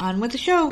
On with the show.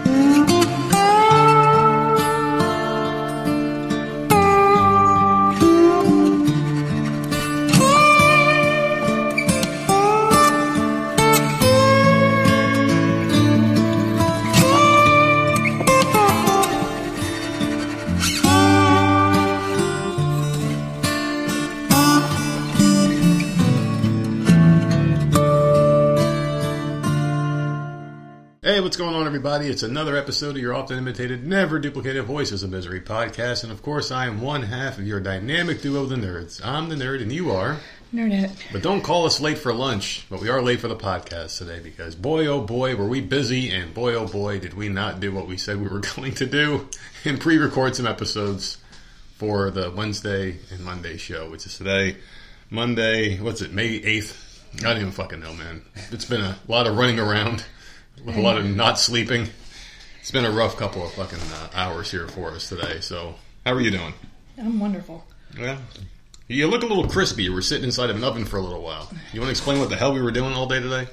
Hey, what's going on, everybody? It's another episode of your often imitated, never duplicated Voices of Misery podcast, and of course, I am one half of your dynamic duo, the Nerds. I'm the Nerd, and you are Nerdette. But don't call us late for lunch, but we are late for the podcast today because boy, oh boy, were we busy, and boy, oh boy, did we not do what we said we were going to do and pre-record some episodes for the Wednesday and Monday show, which is today, Monday. What's it? May 8th. I don't even fucking know, man. It's been a lot of running around. With a lot of not sleeping. It's been a rough couple of fucking hours here for us today. So, how are you doing? I'm wonderful. Yeah. You look a little crispy. You were sitting inside of an oven for a little while. You want to explain what the hell we were doing all day today?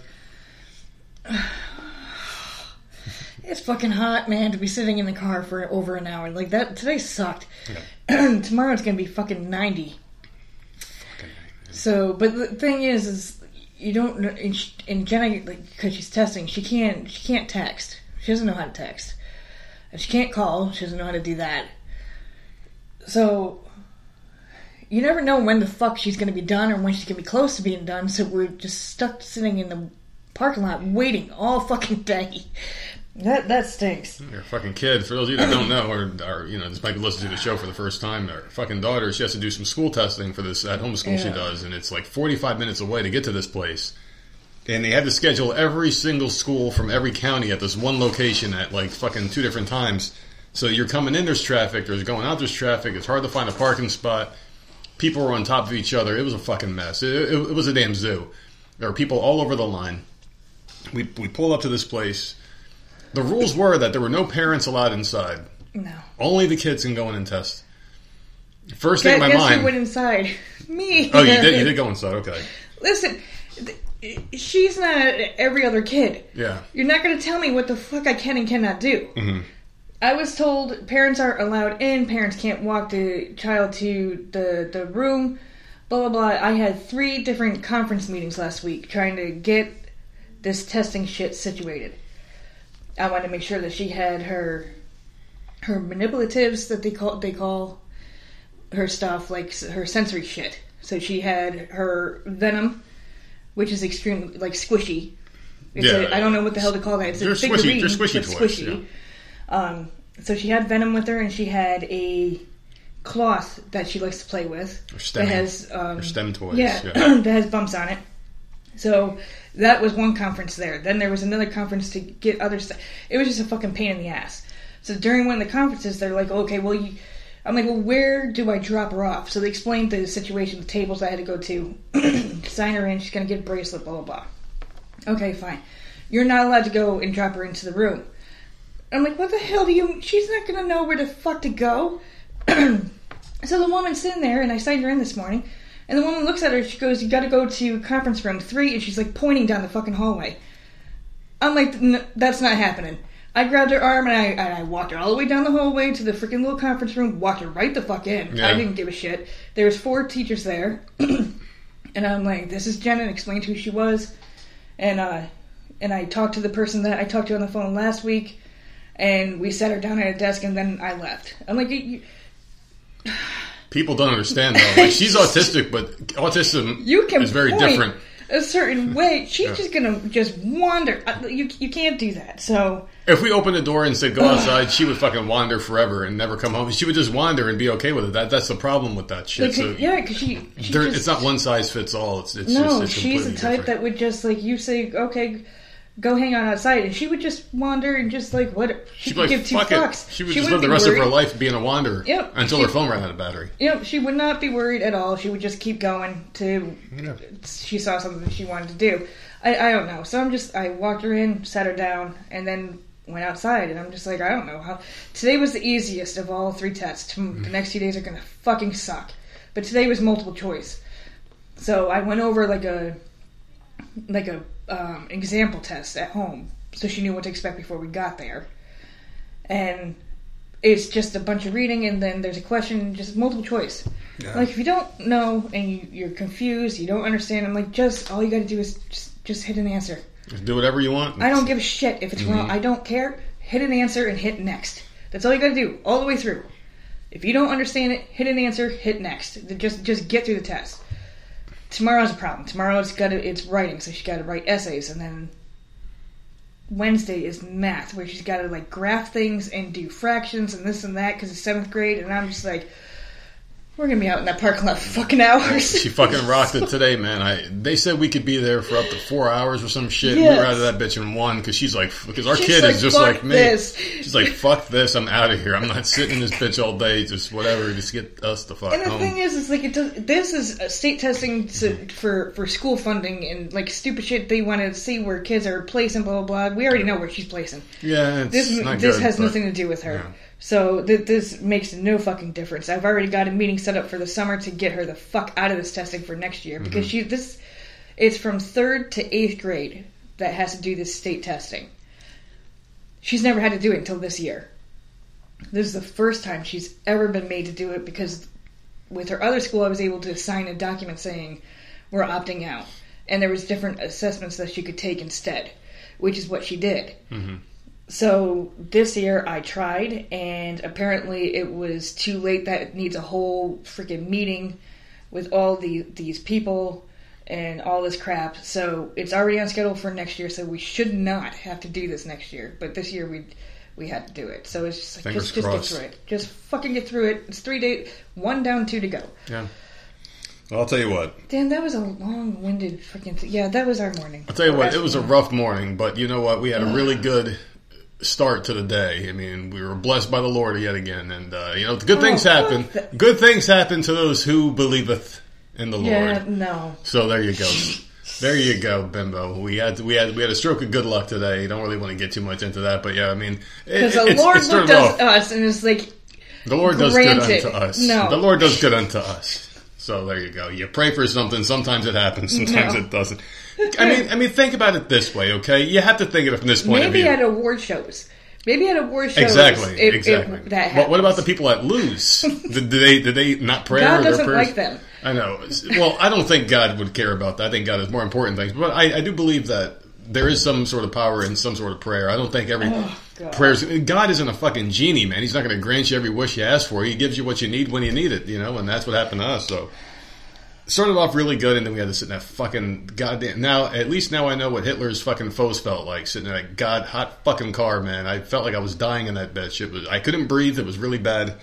It's fucking hot, man, to be sitting in the car for over an hour. Like, that. Today sucked. Yeah. Tomorrow it's going to be fucking 90. Fucking 90. So, but the thing is you don't, and Jenna, because she's testing, she can't text. She doesn't know how to text. And she can't call. She doesn't know how to do that. So, you never know when the fuck she's going to be done or when she's going to be close to being done, so we're just stuck sitting in the parking lot waiting all fucking day. That stinks. Your fucking kids, for those of you that don't know, or you know, just might be listening to the show for the first time, our fucking daughter, she has to do some school testing for this at-home school she does, and it's like 45 minutes away to get to this place. And they had to schedule every single school from every county at this one location at like fucking two different times. So you're coming in, there's traffic, there's going out, there's traffic, it's hard to find a parking spot. People were on top of each other. It was a fucking mess. It was a damn zoo. There were people all over the line. We pull up to this place. The rules were that there were no parents allowed inside. No. Only the kids can go in and test. First thing in my mind... Guess who went inside? Me. Oh, you did go inside, okay. Listen, she's not every other kid. Yeah. You're not going to tell me what the fuck I can and cannot do. Mm-hmm. I was told parents aren't allowed in, parents can't walk the child to the room, blah, blah, blah. I had 3 different conference meetings last week trying to get this testing shit situated. I wanted to make sure that she had her manipulatives that they call her stuff, like her sensory shit. So she had her venom, which is extremely, like, squishy. It's I don't know what the hell to call that. It's they're a figurine, they're squishy toys. Squishy. Yeah. So she had venom with her, and she had a cloth that she likes to play with. Or stem. That has, or stem toys. Yeah. That has bumps on it. So... that was one conference there. Then there was another conference to get other stuff. It was just a fucking pain in the ass. So during one of the conferences, they're like, okay, well, I'm like, well, where do I drop her off? So they explained the situation, the tables I had to go to, sign her in, she's going to get a bracelet, blah, blah, blah. Okay, fine. You're not allowed to go and drop her into the room. I'm like, what the hell she's not going to know where the fuck to go. So the woman's sitting there, and I signed her in this morning. And the woman looks at her, she goes, you gotta go to conference room 3, and she's like pointing down the fucking hallway. I'm like, no, that's not happening. I grabbed her arm and I walked her all the way down the hallway to the freaking little conference room, walked her right the fuck in. Yeah. I didn't give a shit. There was 4 teachers there. And I'm like, this is Jenna, and explained who she was. And I talked to the person that I talked to on the phone last week, and we sat her down at a desk, and then I left. I'm like, people don't understand, though. Like, she's autistic, but autism is very different. A certain way. She's just going to just wander. You can't do that. So if we opened the door and said, go outside, she would fucking wander forever and never come home. She would just wander and be okay with it. That's the problem with that shit. So, yeah, because it's not one size fits all. It's she's the type that would just, like, you say, okay, go hang out outside, and she would just wander and just, like, what? She'd like, give 2 fucks. She would just live the rest of her life being a wanderer until her phone ran out of battery. Yep, she would not be worried at all. She would just keep going to... Yeah. She saw something she wanted to do. I don't know. So I walked her in, sat her down, and then went outside, and I'm just like, I don't know how... Today was the easiest of all 3 tests. The next few days are going to fucking suck. But today was multiple choice. So I went over, like, a example test at home so she knew what to expect before we got there. And it's just a bunch of reading, and then there's a question, just multiple choice. Yeah. Like, if you don't know, and you're confused, you don't understand, I'm like, just, all you gotta do is just hit an answer. Just do whatever you want. I don't give a shit if it's wrong. I don't care. Hit an answer and hit next. That's all you gotta do, all the way through. If you don't understand it, hit an answer, hit next. Just get through the test. Tomorrow's a problem. Tomorrow it's writing, so she's gotta write essays, and then Wednesday is math, where she's got to like graph things and do fractions and this and that because it's 7th grade, and I'm just like, we're going to be out in that parking lot for fucking hours. She fucking rocked it today, man. They said we could be there for up to 4 hours or some shit. Yes. We were out of that bitch in one because she's like, because our kid is just like me. She's like, fuck this, I'm out of here. I'm not sitting in this bitch all day, just whatever, just get us the fuck home. And the thing is, it's like, this is state testing for school funding and like stupid shit they want to see where kids are placing, blah, blah, blah. We already know where she's placing. Yeah, this has nothing to do with her. Yeah. So this makes no fucking difference. I've already got a meeting set up for the summer to get her the fuck out of this testing for next year. Because it's from 3rd to 8th grade that has to do this state testing. She's never had to do it until this year. This is the first time she's ever been made to do it because with her other school I was able to sign a document saying we're opting out. And there was different assessments that she could take instead, which is what she did. Mm-hmm. So this year I tried, and apparently it was too late. That needs a whole freaking meeting with all these people and all this crap. So it's already on schedule for next year, so we should not have to do this next year. But this year we had to do it. So it's just like, just get through it. Just fucking get through it. It's 3 days, one down, two to go. Yeah. Well, I'll tell you what. Damn, that was a long-winded freaking thing. Yeah, that was our morning. I'll tell you what, it was a rough morning, but you know what? We had a really good start to the day. I mean, we were blessed by the Lord yet again, and good things happen. Good things happen to those who believeth in the Lord. No. So there you go. There you go, Bimbo. We had a stroke of good luck today. You don't really want to get too much into that, but yeah, I mean, because the Lord looked at us and it's like, the Lord does good unto us. No. The Lord does good unto us. So there you go. You pray for something. Sometimes it happens. Sometimes it doesn't. I mean, think about it this way, okay? You have to think of it from this point of view. Maybe at award shows. Exactly. If that happens. What about the people that lose? Did they not pray? God doesn't like them. I know. Well, I don't think God would care about that. I think God has more important things. But I do believe that there is some sort of power in some sort of prayer. I don't think every... God isn't a fucking genie, man. He's not going to grant you every wish you ask for. He gives you what you need when you need it, and that's what happened to us. So, started off really good, and then we had to sit in that fucking goddamn... Now, at least now I know what Hitler's fucking foes felt like, sitting in that hot fucking car, man. I felt like I was dying in that bitch. I couldn't breathe. It was really bad. And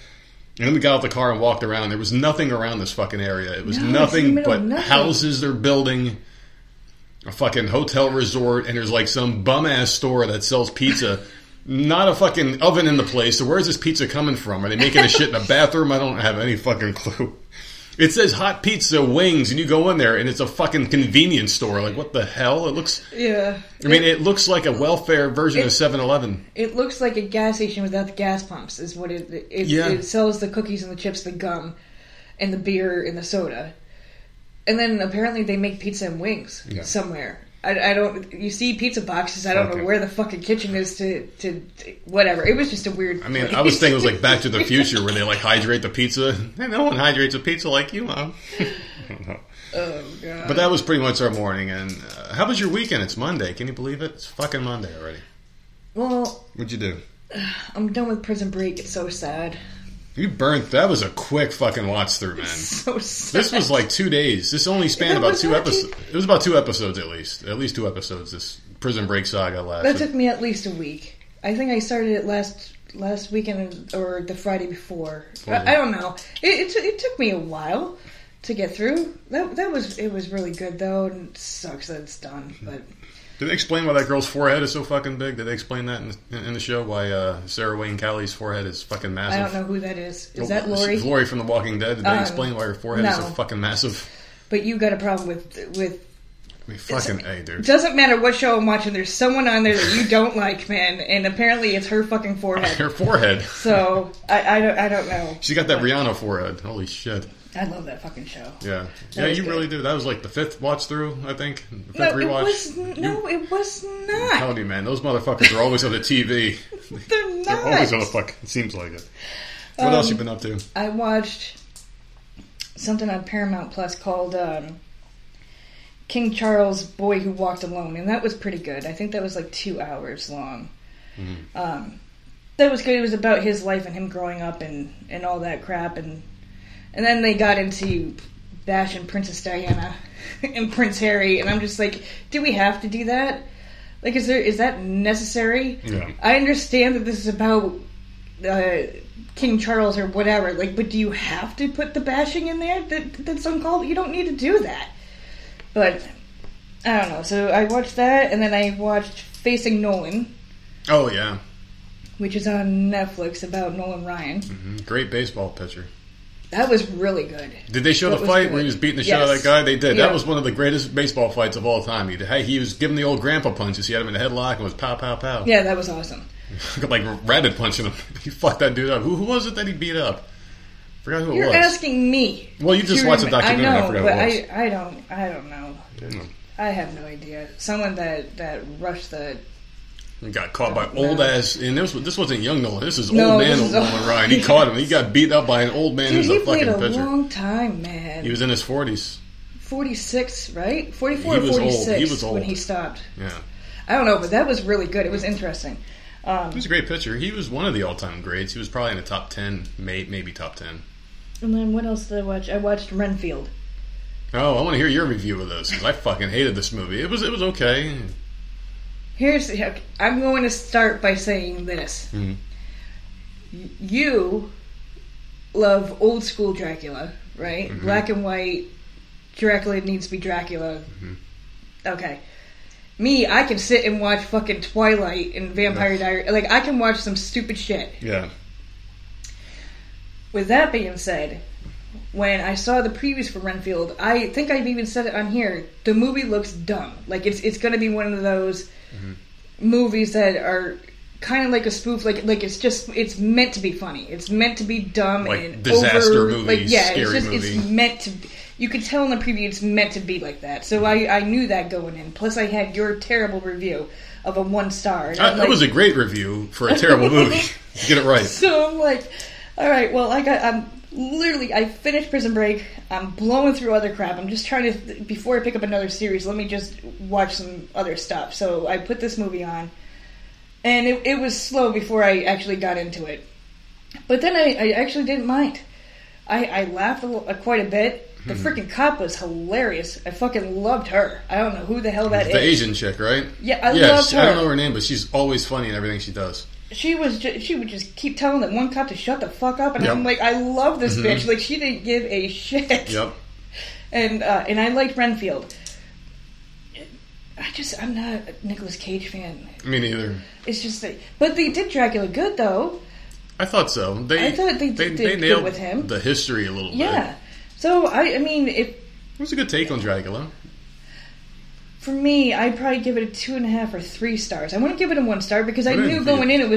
then we got out the car and walked around. There was nothing around this fucking area. It was nothing but houses they're building... A fucking hotel resort, and there's like some bum-ass store that sells pizza. Not a fucking oven in the place, so where's this pizza coming from? Are they making a shit in a bathroom? I don't have any fucking clue. It says hot pizza wings, and you go in there, and it's a fucking convenience store. Like, what the hell? It looks... Yeah. I mean, it looks like a welfare version of 7-Eleven. It looks like a gas station without the gas pumps, is what it yeah. It sells the cookies and the chips, the gum, and the beer, and the soda. And then apparently they make pizza and wings somewhere. I don't... You see pizza boxes. I don't know where the fucking kitchen is to whatever. It was just a weird... I mean, place. I was thinking it was like Back to the Future where they like hydrate the pizza. Hey, no one hydrates a pizza like you, Mom. I don't know. Oh, God. But that was pretty much our morning. And how was your weekend? It's Monday. Can you believe it? It's fucking Monday already. Well... What'd you do? I'm done with Prison Break. It's so sad. You burnt. That was a quick fucking watch through, man. So sad. This was like 2 days. This only spanned about 2 episodes. It was about 2 episodes at least. At least 2 episodes. This Prison Break saga lasted. That took me at least a week. I think I started it last weekend or the Friday before. I don't know. It took me a while to get through. That was really good though. And it sucks that it's done, but. Did they explain why that girl's forehead is so fucking big? Did they explain that in the show? Why Sarah Wayne Callie's forehead is fucking massive? I don't know who that is. Is that Lori? Lori from The Walking Dead. Did they explain why her forehead is so fucking massive? But you got a problem with I mean, fucking A, dude. Doesn't matter what show I'm watching. There's someone on there that you don't like, man. And apparently it's her fucking forehead. Her forehead. So, I don't know. She got that Rihanna forehead. Holy shit. I love that fucking show. Yeah. That you good. Really do. That was like the fifth watch through, I think. The fifth rewatch. It was not. I'm telling you, man, those motherfuckers are always on the TV. They're not. They're always on the fucking, it seems like it. What else you been up to? I watched something on Paramount Plus called King Charles, Boy Who Walked Alone, and that was pretty good. I think that was like 2 hours long. Mm-hmm. That was good. It was about his life and him growing up and all that crap, and then they got into bashing Princess Diana and Prince Harry, and I'm just like, do we have to do that? Like, is that necessary? Yeah. I understand that this is about King Charles or whatever, like, but do you have to put the bashing in there? That's uncalled. You don't need to do that. But I don't know. So I watched that, and then I watched Facing Nolan. Oh yeah. Which is on Netflix, about Nolan Ryan. Mm-hmm. Great baseball pitcher. That was really good. Did they show the fight where he was beating the shit out of that guy? They did. Yeah. That was one of the greatest baseball fights of all time. He was giving the old grandpa punches. He had him in a headlock and was pow, pow, pow. Yeah, that was awesome. Like rabbit punching him. He fucked that dude up. Who was it that he beat up? Forgot who it was. You're asking me. Well, you just watched a documentary. I know, but I don't know. Yeah. I have no idea. Someone that rushed the... And got caught by old ass, and this wasn't young Nolan. This is old man Ryan. He caught him. He got beat up by an old man who's a fucking pitcher. He played a long time, man. He was in his 40s. 46, right? 44 or 46 old. He was old when he stopped. Yeah. I don't know, but that was really good. It was interesting. He was a great pitcher. He was one of the all-time greats. He was probably in the top 10, maybe top 10. And then what else did I watch? I watched Renfield. Oh, I want to hear your review of this, because I fucking hated this movie. It was okay. I'm going to start by saying this. Mm-hmm. You love old school Dracula, right? Mm-hmm. Black and white. Dracula needs to be Dracula. Mm-hmm. Okay. Me, I can sit and watch fucking Twilight and Vampire Diaries. Like, I can watch some stupid shit. Yeah. With that being said, when I saw the previews for Renfield, I think I've even said it on here, the movie looks dumb. Like, it's going to be one of those mm-hmm. movies that are kind of like a spoof. Like it's meant to be funny. It's meant to be dumb. Like, and disaster movies, like, yeah, scary movie. It's meant to be. You could tell in the preview it's meant to be like that. So mm-hmm. I knew that going in. Plus, I had your terrible review of a 1-star. That was a great review for a terrible movie. Get it right. So I'm like, all right, well, I finished Prison Break. I'm blowing through other crap. I'm just trying to, before I pick up another series, let me just watch some other stuff. So I put this movie on, and it was slow before I actually got into it. But then I actually didn't mind. I laughed quite a bit. The freaking cop was hilarious. I fucking loved her. I don't know who the hell that is. The Asian chick, right? Yeah, I loved her. I don't know her name, but she's always funny in everything she does. She would just keep telling that one cop to shut the fuck up, and I'm like, I love this mm-hmm. bitch. Like, she didn't give a shit. Yep. And I liked Renfield. I'm not a Nicolas Cage fan. Me neither. It's just that, but they did Dracula good though. I thought so. I thought they did good with him. The history a little bit. Yeah. So I mean, it was a good take on Dracula. For me, I'd probably give it a 2.5 or 3 stars. I wouldn't give it a 1 star because I knew going in it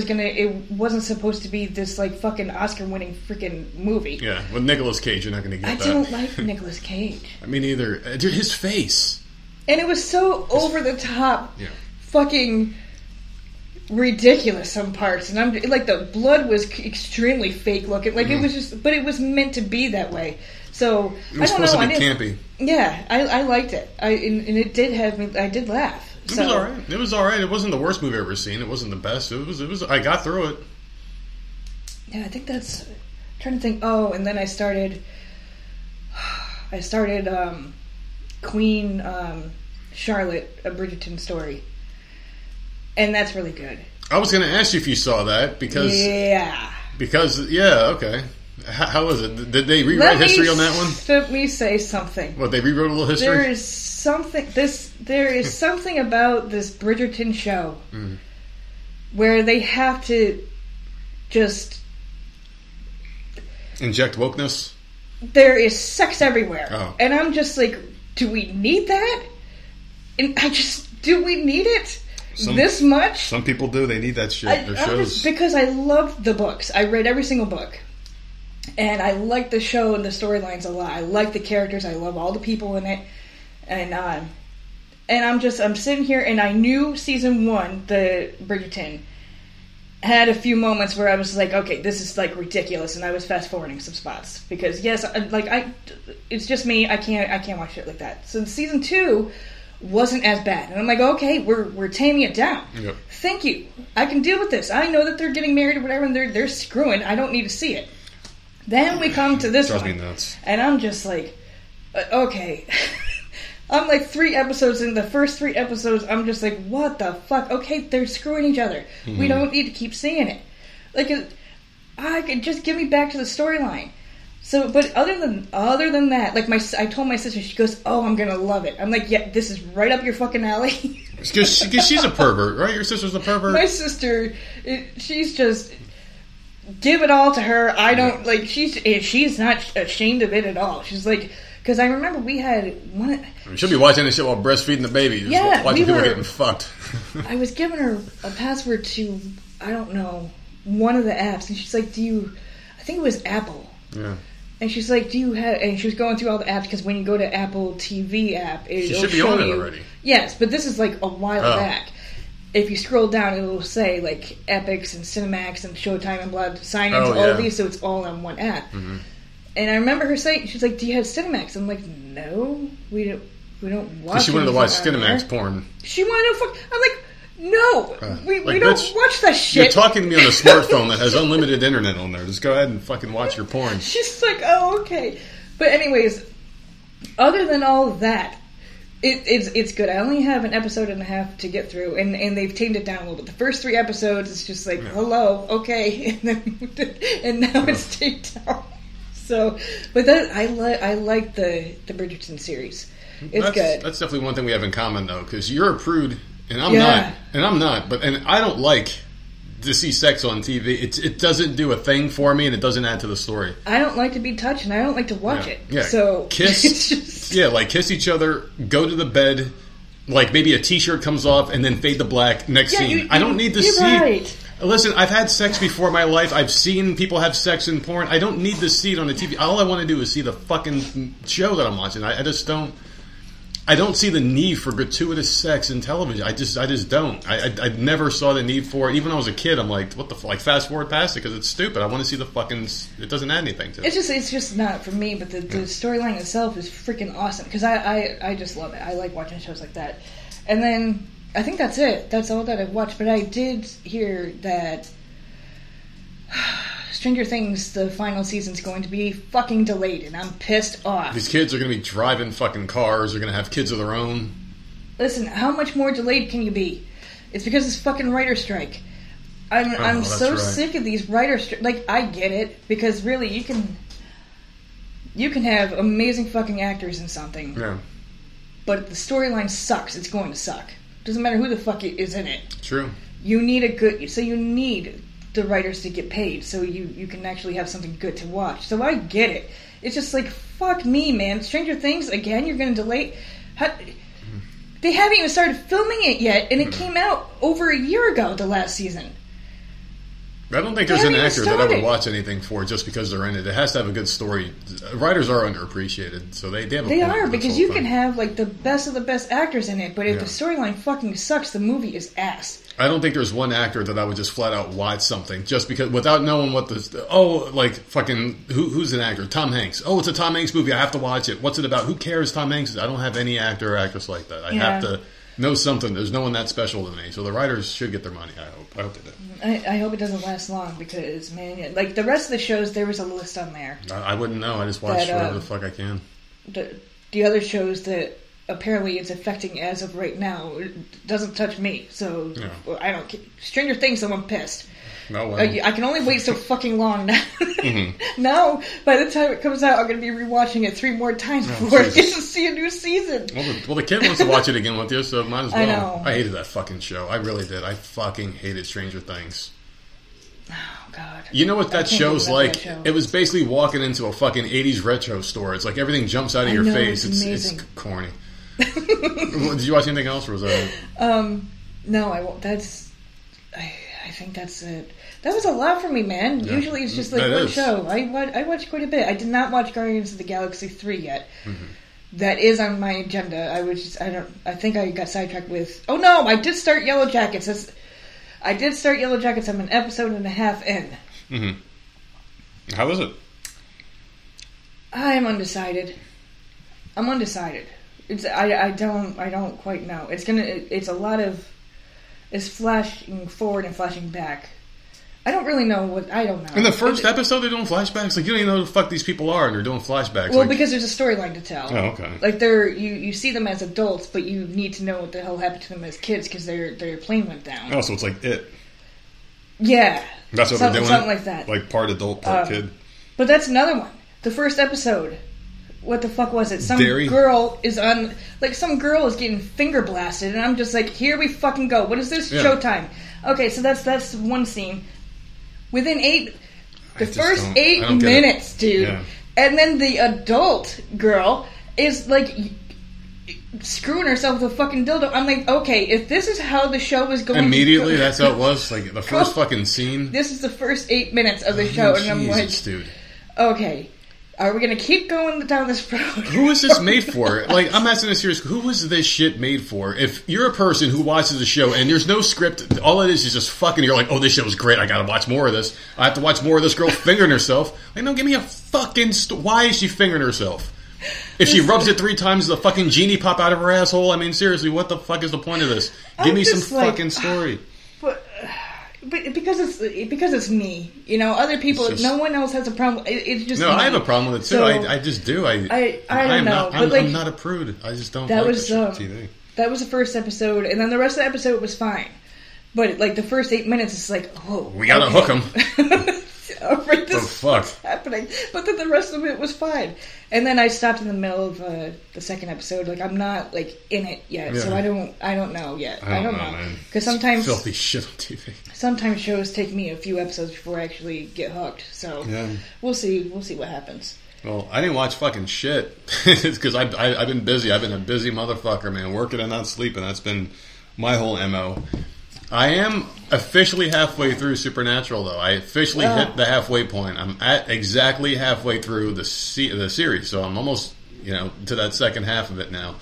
wasn't supposed to be this like fucking Oscar-winning freaking movie. Yeah, with Nicolas Cage, you're not going to get that. I don't like Nicolas Cage. I mean, either dude, his face, and it was so over the top, fucking ridiculous some parts, and I'm like the blood was extremely fake looking, like it was just, but it was meant to be that way. So it was supposed to be campy. Yeah, I liked it. And it did have me. I did laugh. It was all right. It was all right. It wasn't the worst movie I've ever seen. It wasn't the best. It was. I got through it. Yeah, I think that's. I'm trying to think. Oh, and then I started Queen Charlotte, a Bridgerton story, and that's really good. I was going to ask you if you saw that because. How was it? Did they rewrite history on that one? Let me say something. What, they rewrote a little history? There is something about this Bridgerton show where they have to just inject wokeness. There is sex everywhere, and I'm just like, do we need that? And do we need it? This much? Some people do. They need that shit. Because I loved the books. I read every single book. And I like the show and the storylines a lot. I like the characters. I love all the people in it. And I'm sitting here, and I knew season one, the Bridgerton, had a few moments where I was like, okay, this is, like, ridiculous, and I was fast-forwarding some spots. Because, yes, it's just me. I can't watch shit like that. So season two wasn't as bad. And I'm like, okay, we're taming it down. Yep. Thank you. I can deal with this. I know that they're getting married or whatever, and they're screwing. I don't need to see it. Then we come to this one, and I'm just like, okay. I'm like 3 episodes in. The first 3 episodes, I'm just like, what the fuck? Okay, they're screwing each other. Mm-hmm. We don't need to keep seeing it. Like, I could just give me back to the storyline. So, but other than that, like I told my sister, she goes, "Oh, I'm gonna love it." I'm like, "Yeah, this is right up your fucking alley." Because she's a pervert, right? Your sister's a pervert. My sister, she's just. Give it all to her. I don't, like, she's not ashamed of it at all. She's like, because I remember we had one... I mean, she'll be watching this shit while breastfeeding the baby. Just watching people getting fucked. I was giving her a password to, I don't know, one of the apps. And she's like, I think it was Apple. Yeah. And she's like, and she was going through all the apps, because when you go to Apple TV app, she should be on it already. Yes, but this is like a while back. If you scroll down, it'll say, like, Epix and Cinemax and Showtime and blah, sign-ins, all of these, so it's all on one app. Mm-hmm. And I remember her saying, she's like, "Do you have Cinemax?" I'm like, "No, we don't watch." She wanted to watch Cinemax porn. She wanted to fuck. I'm like, "No, we don't watch that shit." You're talking to me on a smartphone that has unlimited internet on there. Just go ahead and fucking watch your porn. She's like, "Oh, okay." But anyways, other than all that. It's good. I only have an episode and a half to get through, and they've tamed it down a little bit. The first 3 episodes, it's just like, hello, okay, and now it's tamed down. So, but that I like the Bridgerton series. That's good. That's definitely one thing we have in common, though, because you're a prude, and I'm not. But I don't like to see sex on TV. It doesn't do a thing for me, and it doesn't add to the story. I don't like to be touched, and I don't like to watch it. Yeah. So kiss. It's just, kiss each other, go to the bed, like maybe a t-shirt comes off, and then fade to black, next scene. I don't need to see... Right. Listen, I've had sex before in my life. I've seen people have sex in porn. I don't need to see it on the TV. All I want to do is see the fucking show that I'm watching. I just don't... I don't see the need for gratuitous sex in television. I just don't. I never saw the need for it. Even when I was a kid, I'm like, what the fuck? Like, fast forward past it because it's stupid. I want to see the fucking... It doesn't add anything to it. It's just not for me, but the storyline itself is freaking awesome because I just love it. I like watching shows like that. And then I think that's it. That's all that I've watched. But I did hear that Stranger Things, the final season's going to be fucking delayed, and I'm pissed off. These kids are going to be driving fucking cars. They're going to have kids of their own. Listen, how much more delayed can you be? It's because it's fucking writer strike. I'm so sick of these writer strike. Like, I get it, because really, you can have amazing fucking actors in something. Yeah. But the storyline sucks. It's going to suck. Doesn't matter who the fuck is in it. True. You need a good... So you need... the writers to get paid, so you can actually have something good to watch. So I get it. It's just like, fuck me, man. Stranger Things, again, you're going to delay... They haven't even started filming it yet, and it came out over a year ago, the last season. I don't think there's an actor that I would watch anything for just because they're in it. It has to have a good story. Writers are underappreciated, so they have a point. They are, because you can have, like, the best of the best actors in it, but if the storyline fucking sucks, the movie is ass. I don't think there's one actor that I would just flat out watch something just because without knowing what the who's an actor? Tom Hanks. Oh, it's a Tom Hanks movie. I have to watch it. What's it about? Who cares? Tom Hanks. I don't have any actor or actress like that. I have to know something. There's no one that special to me. So the writers should get their money. I hope they do. I hope it doesn't last long because man, like the rest of the shows, there was a list on there. I wouldn't know. I just watch whatever the fuck I can. The other shows that. Apparently it's affecting as of right now. It doesn't touch me, so I don't care. Stranger Things, I'm pissed. No way. I can only wait so fucking long now. Mm-hmm. Now, by the time it comes out, I'm going to be rewatching it 3 more times before I get to see a new season. Well, the kid wants to watch it again with you, so might as well. I know. I hated that fucking show. I really did. I fucking hated Stranger Things. Oh, God. You know what that show's like? That show. It was basically walking into a fucking 80s retro store. It's like everything jumps out of your face. It's corny. Did you watch anything else, or was that? No, I won't. That's. I I think that's it. That was a lot for me, man. Yeah. Usually it's just like one show. I watch quite a bit. I did not watch Guardians of the Galaxy 3 yet. Mm-hmm. That is on my agenda. I think I got sidetracked with. Oh no! I did start Yellow Jackets. I'm an episode and a half in. Mm-hmm. How is it? I'm undecided. I don't quite know. It's a lot of. It's flashing forward and flashing back. I don't know. In the first episode, they're doing flashbacks. Like, you don't even know who the fuck these people are, and they're doing flashbacks. Well, because there's a storyline to tell. Oh, okay. Like, you see them as adults, but you need to know what the hell happened to them as kids, because their plane went down. Oh, so it's like it. Yeah. That's what they're doing? Something like that. Like, part adult, part kid. But that's another one. The first episode. What the fuck was it? Some girl is getting finger blasted, and I'm just like, here we fucking go. What is this? Yeah. Showtime. Okay, so that's one scene. Within the first eight minutes, dude. Yeah. And then the adult girl is like screwing herself with a fucking dildo. I'm like, okay, if this is how the show was going, immediately that's how it was. Like the first fucking scene. This is the first 8 minutes of the show, and I'm like, dude, okay. Are we going to keep going down this road? Who is this made for? Like, I'm asking this seriously. Who is this shit made for? If you're a person who watches the show and there's no script, all it is just fucking, you're like, oh, this shit was great. I got to watch more of this. I have to watch more of this girl fingering herself. Like, no, give me a fucking... Why is she fingering herself? If she rubs it 3 times, the fucking genie pop out of her asshole. I mean, seriously, what the fuck is the point of this? Give me some fucking story. But because it's me, you know. Other people, no one else has a problem. It's just me. I have a problem with it too. So, I just do. I don't know. I'm not a prude. I just don't. TV. That was the first episode, and then the rest of the episode was fine. But like the first 8 minutes, it's like, whoa, we gotta hook them. Right, this is happening. But then the rest of it was fine. And then I stopped in the middle of the second episode. Like, I'm not like in it yet, so I don't know yet. I don't know. Because sometimes filthy shit on TV. Sometimes shows take me a few episodes before I actually get hooked. So we'll see. We'll see what happens. Well, I didn't watch fucking shit because I've been busy. I've been a busy motherfucker, man, working and not sleeping. That's been my whole MO. I am officially halfway through Supernatural, though. I officially hit the halfway point. I'm at exactly halfway through the series, so I'm almost, to that second half of it now.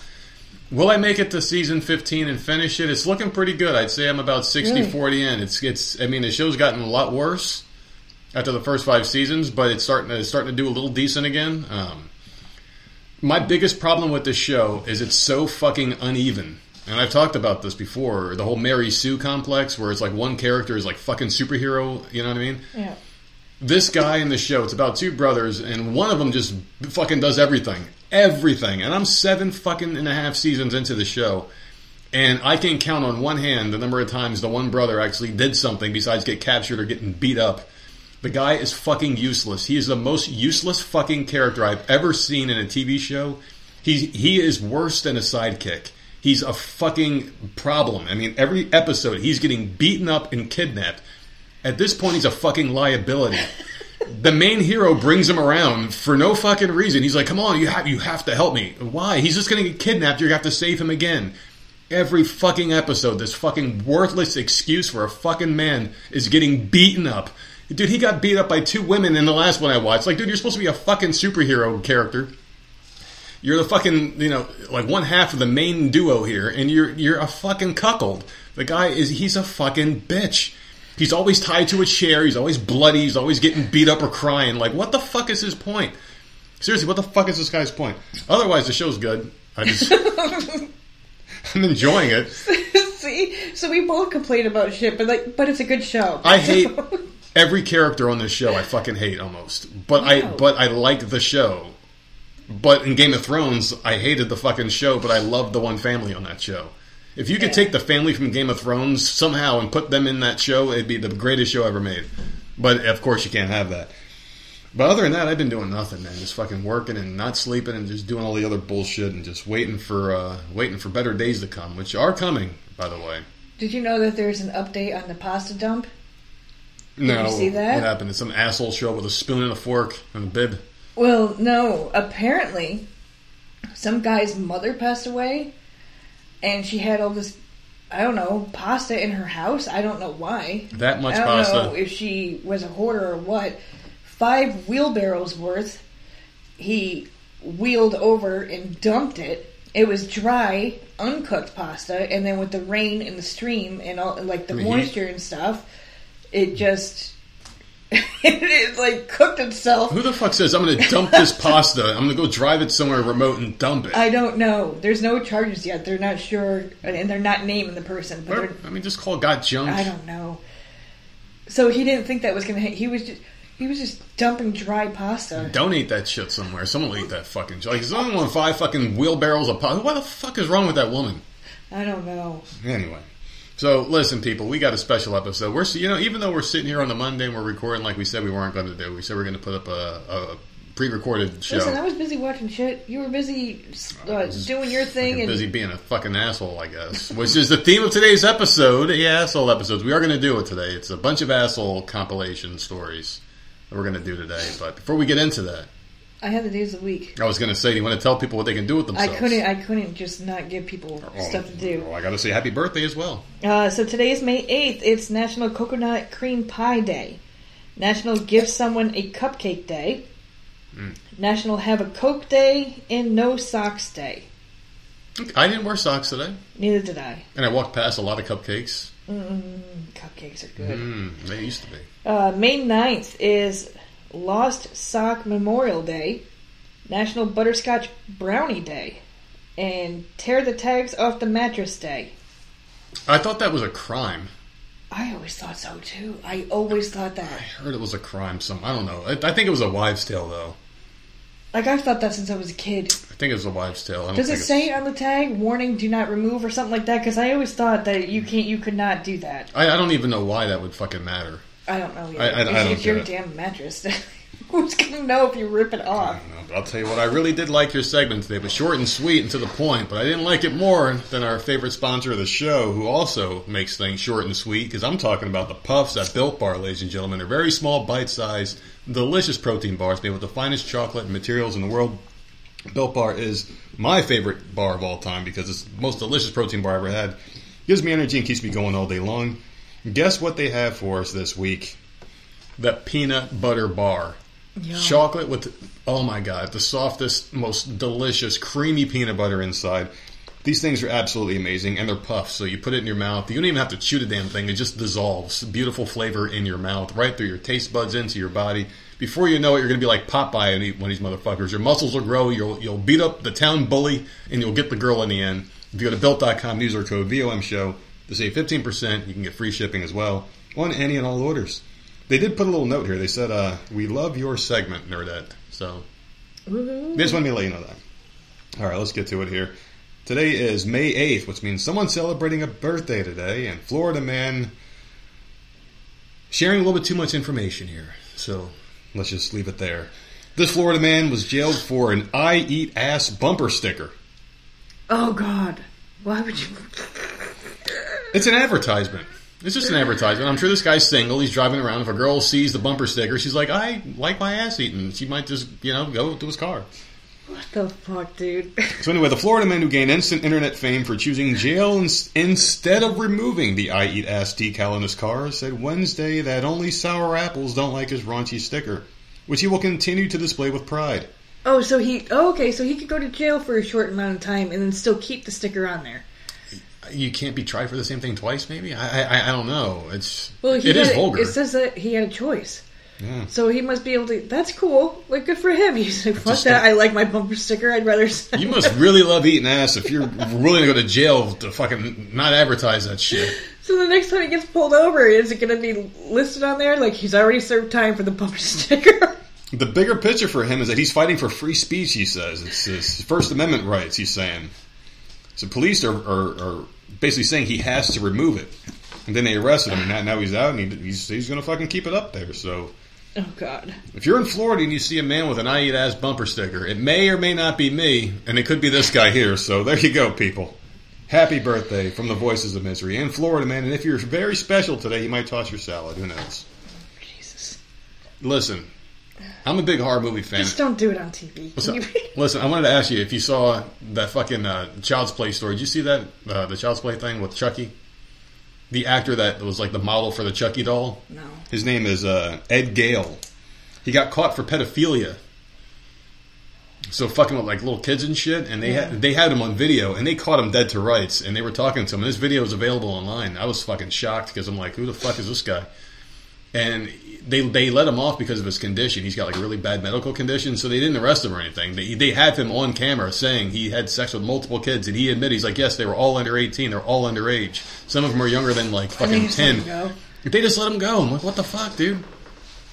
Will I make it to season 15 and finish it? It's looking pretty good. I'd say I'm about 60-40 in. The show's gotten a lot worse after the first 5 seasons, but it's starting to do a little decent again. My biggest problem with this show is it's so fucking uneven. And I've talked about this before, the whole Mary Sue complex, where it's like one character is like fucking superhero, you know what I mean? Yeah. This guy in the show, it's about 2 brothers, and one of them just fucking does everything. Everything. And I'm 7.5 seasons into the show, and I can count on one hand the number of times the one brother actually did something besides get captured or getting beat up. The guy is fucking useless. He is the most useless fucking character I've ever seen in a TV show. He is worse than a sidekick. He's a fucking problem. I mean, every episode, he's getting beaten up and kidnapped. At this point, he's a fucking liability. The main hero brings him around for no fucking reason. He's like, come on, you have to help me. Why? He's just going to get kidnapped. You have to save him again. Every fucking episode, this fucking worthless excuse for a fucking man is getting beaten up. Dude, he got beat up by 2 women in the last one I watched. Like, dude, you're supposed to be a fucking superhero character. You're the fucking, like 1/2 of the main duo here, and you're a fucking cuckold. The guy he's a fucking bitch. He's always tied to a chair. He's always bloody. He's always getting beat up or crying. Like, what the fuck is his point? Seriously, what the fuck is this guy's point? Otherwise, the show's good. I'm enjoying it. See? So we both complain about shit, but it's a good show. I hate every character on this show. I fucking hate almost. But I like the show. But in Game of Thrones, I hated the fucking show, but I loved the one family on that show. If you could take the family from Game of Thrones somehow and put them in that show, it'd be the greatest show ever made. But, of course, you can't have that. But other than that, I've been doing nothing, man. Just fucking working and not sleeping and just doing all the other bullshit and just waiting for better days to come, which are coming, by the way. Did you know that there's an update on the pasta dump? No. Did you see that? What happened? It's some asshole show with a spoon and a fork and a bib. Well, no. Apparently, some guy's mother passed away, and she had all this I don't know, pasta in her house. I don't know why. That much pasta. I don't know if she was a hoarder or what. 5 wheelbarrows worth he wheeled over and dumped it. It was dry, uncooked pasta, and then with the rain and the stream and all, like the moisture and stuff, it just it like cooked itself. Who the fuck says I'm going to dump this pasta? I'm going to go drive it somewhere remote and dump it. I don't know. There's no charges yet. They're not sure, and they're not naming the person. But or, I mean, just call God junk. I don't know. So he didn't think that was going to. He was just dumping dry pasta. Donate that shit somewhere. Someone will eat that fucking shit. Like, someone wants 5 fucking wheelbarrows of pasta. What the fuck is wrong with that woman? I don't know. Anyway. So, listen, people. We got a special episode. We're, you know, even though we're sitting here on the Monday and we're recording like we said we weren't going to do. We said we were going to put up a pre-recorded show. Listen, I was busy watching shit. You were busy doing your thing. And busy being a fucking asshole, I guess. Which is the theme of today's episode. Yeah, asshole episodes. We are going to do it today. It's a bunch of asshole compilation stories that we're going to do today. But before we get into that, I have the days of the week. I was going to say, do you want to tell people what they can do with themselves? I couldn't just not give people stuff to do. Oh, I got to say happy birthday as well. So today is May 8th. It's National Coconut Cream Pie Day. National Give Someone a Cupcake Day. Mm. National Have a Coke Day and No Socks Day. I didn't wear socks today. Neither did I. And I walked past a lot of cupcakes. Cupcakes are good. They used to be. May 9th is Lost Sock Memorial Day, National Butterscotch Brownie Day, and Tear the Tags Off the Mattress Day. I thought that was a crime. I always thought so, too. I always thought that. I heard it was a crime. I don't know. I think it was a wives' tale, though. Like, I've thought that since I was a kid. I think it was a wives' tale. Does it say on the tag, warning, do not remove, or something like that? Because I always thought that you could not do that. I don't even know why that would fucking matter. I don't know either. It's your damn mattress. Who's going to know if you rip it off? I don't know, but I'll tell you what, I really did like your segment today. It was short and sweet and to the point, but I didn't like it more than our favorite sponsor of the show, who also makes things short and sweet, because I'm talking about the puffs at Built Bar, ladies and gentlemen. They're very small, bite-sized, delicious protein bars made with the finest chocolate and materials in the world. Built Bar is my favorite bar of all time because it's the most delicious protein bar I ever had. Gives me energy and keeps me going all day long. Guess what they have for us this week? The peanut butter bar. Yum. Chocolate with, oh my God, the softest, most delicious, creamy peanut butter inside. These things are absolutely amazing, and they're puffed, so you put it in your mouth. You don't even have to chew the damn thing. It just dissolves. Beautiful flavor in your mouth, right through your taste buds, into your body. Before you know it, you're going to be like Popeye and eat one of these motherfuckers. Your muscles will grow. You'll beat up the town bully, and you'll get the girl in the end. If you go to Built.com, use our code VOMSHOW. To save 15%, you can get free shipping as well on any and all orders. They did put a little note here. They said, we love your segment, Nerdette. So, woo-hoo. They just wanted me to let you know that. All right, let's get to it here. Today is May 8th, which means someone's celebrating a birthday today. And Florida man sharing a little bit too much information here. So, let's just leave it there. This Florida man was jailed for an I eat ass bumper sticker. Oh, God. Why would you... It's an advertisement. It's just an advertisement. I'm sure this guy's single. He's driving around. If a girl sees the bumper sticker, she's like, I like my ass eaten. She might just, go to his car. What the fuck, dude? So anyway, the Florida man who gained instant internet fame for choosing jail instead of removing the I eat ass decal in his car said Wednesday that only sour apples don't like his raunchy sticker, which he will continue to display with pride. Oh, so he could go to jail for a short amount of time and then still keep the sticker on there. You can't be tried for the same thing twice, maybe? I don't know. It is vulgar. It says that he had a choice. Yeah. So he must be able to... That's cool. Like, good for him. He's like, fuck that. I like my bumper sticker. I'd rather... You must really love eating ass if you're willing to go to jail to fucking not advertise that shit. So the next time he gets pulled over, is it going to be listed on there? Like, he's already served time for the bumper sticker. The bigger picture for him is that he's fighting for free speech, he says. It's his First Amendment rights, he's saying. So police are basically saying he has to remove it. And then they arrested him, and now he's out, and he's going to fucking keep it up there. So, oh, God. If you're in Florida and you see a man with an I eat ass bumper sticker, it may or may not be me, and it could be this guy here. So there you go, people. Happy birthday from the Voices of Misery in Florida, man. And if you're very special today, you might toss your salad. Who knows? Jesus. Listen. I'm a big horror movie fan. Just don't do it on TV. Listen, I wanted to ask you if you saw that fucking Child's Play story. Did you see that? The Child's Play thing with Chucky? the actor that was like the model for the Chucky doll. No. His name is Ed Gale. He got caught for pedophilia. So fucking with like little kids and shit, and they had him on video, and they caught him dead to rights, and they were talking to him, and this video is available online. I was fucking shocked because I'm like, who the fuck is this guy? And they let him off because of his condition. He's got like a really bad medical condition, so they didn't arrest him or anything. They had him on camera saying he had sex with multiple kids, and he admitted, he's like, yes, they were all under 18, they're all underage. Some of them are younger than like fucking 10. They just let him go. I'm like, what the fuck, dude?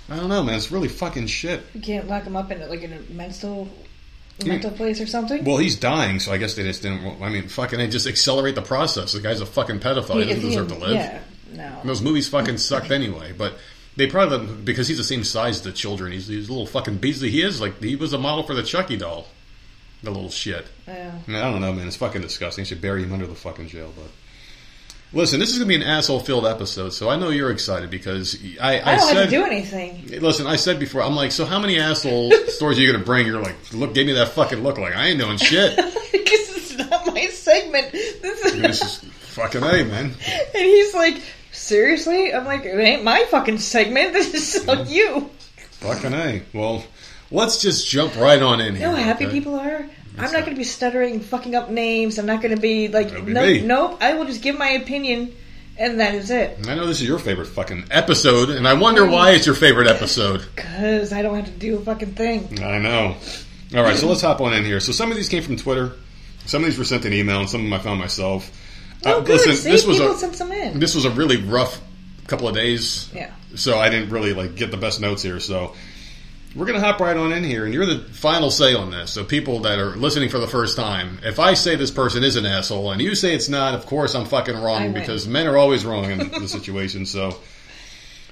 I don't know, man. It's really fucking shit. You can't lock him up in like in a mental place or something? Well, he's dying, so I guess they just didn't... I mean, fucking, they just accelerate the process. The guy's a fucking pedophile. He doesn't deserve to live. Yeah, no. And those movies fucking sucked anyway, but they probably... Because he's the same size as the children. He's a little fucking beastly. He is, like, he was a model for the Chucky doll. The little shit. Yeah. I mean, I don't know, man. It's fucking disgusting. You should bury him under the fucking jail, but... Listen, this is going to be an asshole-filled episode, so I know you're excited because I don't have to do anything. Listen, I said before, I'm like, so how many asshole stories are you going to bring? You're like, look, give me that fucking look. Like, I ain't doing shit. Because it's not my segment. This is fucking A, man. And he's like, seriously? I'm like, it ain't my fucking segment. This is so you. Fucking A. Well, let's just jump right on in here. You know how happy people are? I'm not going to be stuttering and fucking up names. I'm not going to be like, nope. I will just give my opinion, and that is it. I know this is your favorite fucking episode, and I wonder why it's your favorite episode. Because I don't have to do a fucking thing. I know. All right, so let's hop on in here. So some of these came from Twitter. Some of these were sent an email, and some of them I found myself. Oh, good. Listen, see, people sent some in. This was a really rough couple of days. Yeah. So I didn't really like get the best notes here, so... We're going to hop right on in here, and you're the final say on this. So people that are listening for the first time, if I say this person is an asshole and you say it's not, of course I'm fucking wrong because men are always wrong in the situation. So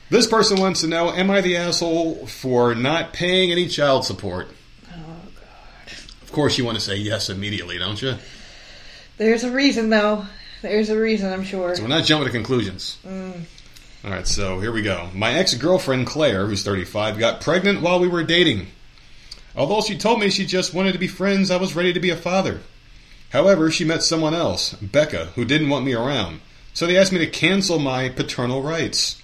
this person wants to know, am I the asshole for not paying any child support? Oh, God. Of course you want to say yes immediately, don't you? There's a reason, though. There's a reason, I'm sure. So we're not jumping to conclusions. All right, so here we go. My ex-girlfriend, Claire, who's 35, got pregnant while we were dating. Although she told me she just wanted to be friends, I was ready to be a father. However, she met someone else, Becca, who didn't want me around. So they asked me to cancel my paternal rights.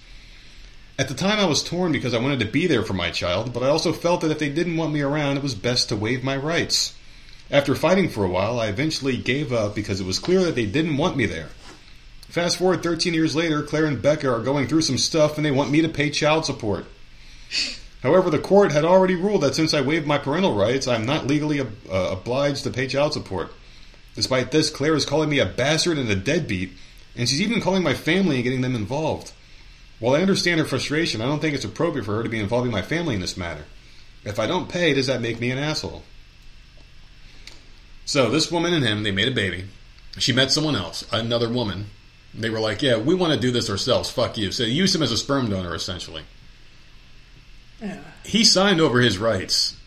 At the time, I was torn because I wanted to be there for my child, but I also felt that if they didn't want me around, it was best to waive my rights. After fighting for a while, I eventually gave up because it was clear that they didn't want me there. Fast forward 13 years later, Claire and Becca are going through some stuff and they want me to pay child support. However, the court had already ruled that since I waived my parental rights, I'm not legally obliged to pay child support. Despite this, Claire is calling me a bastard and a deadbeat, and she's even calling my family and getting them involved. While I understand her frustration, I don't think it's appropriate for her to be involving my family in this matter. If I don't pay, does that make me an asshole? So this woman and him, they made a baby. She met someone else, another woman. They were like, yeah, we want to do this ourselves. Fuck you. So they used him as a sperm donor, essentially. Yeah. He signed over his rights.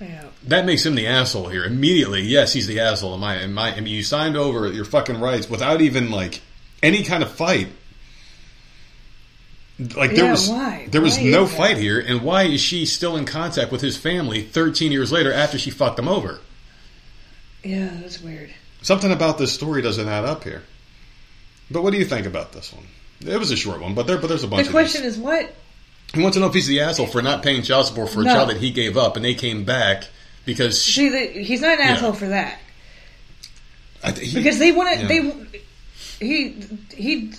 Yeah. That makes him the asshole here. Immediately, yes, he's the asshole. I mean, you signed over your fucking rights without even, like, any kind of fight. Like, there was no fight here. And why is she still in contact with his family 13 years later after she fucked him over? Yeah, that's weird. Something about this story doesn't add up here. But what do you think about this one? It was a short one, but there's a bunch of these. The question is what? He wants to know if he's the asshole for not paying child support for a child that he gave up and they came back because... he's not an asshole for that. Because they wanted... He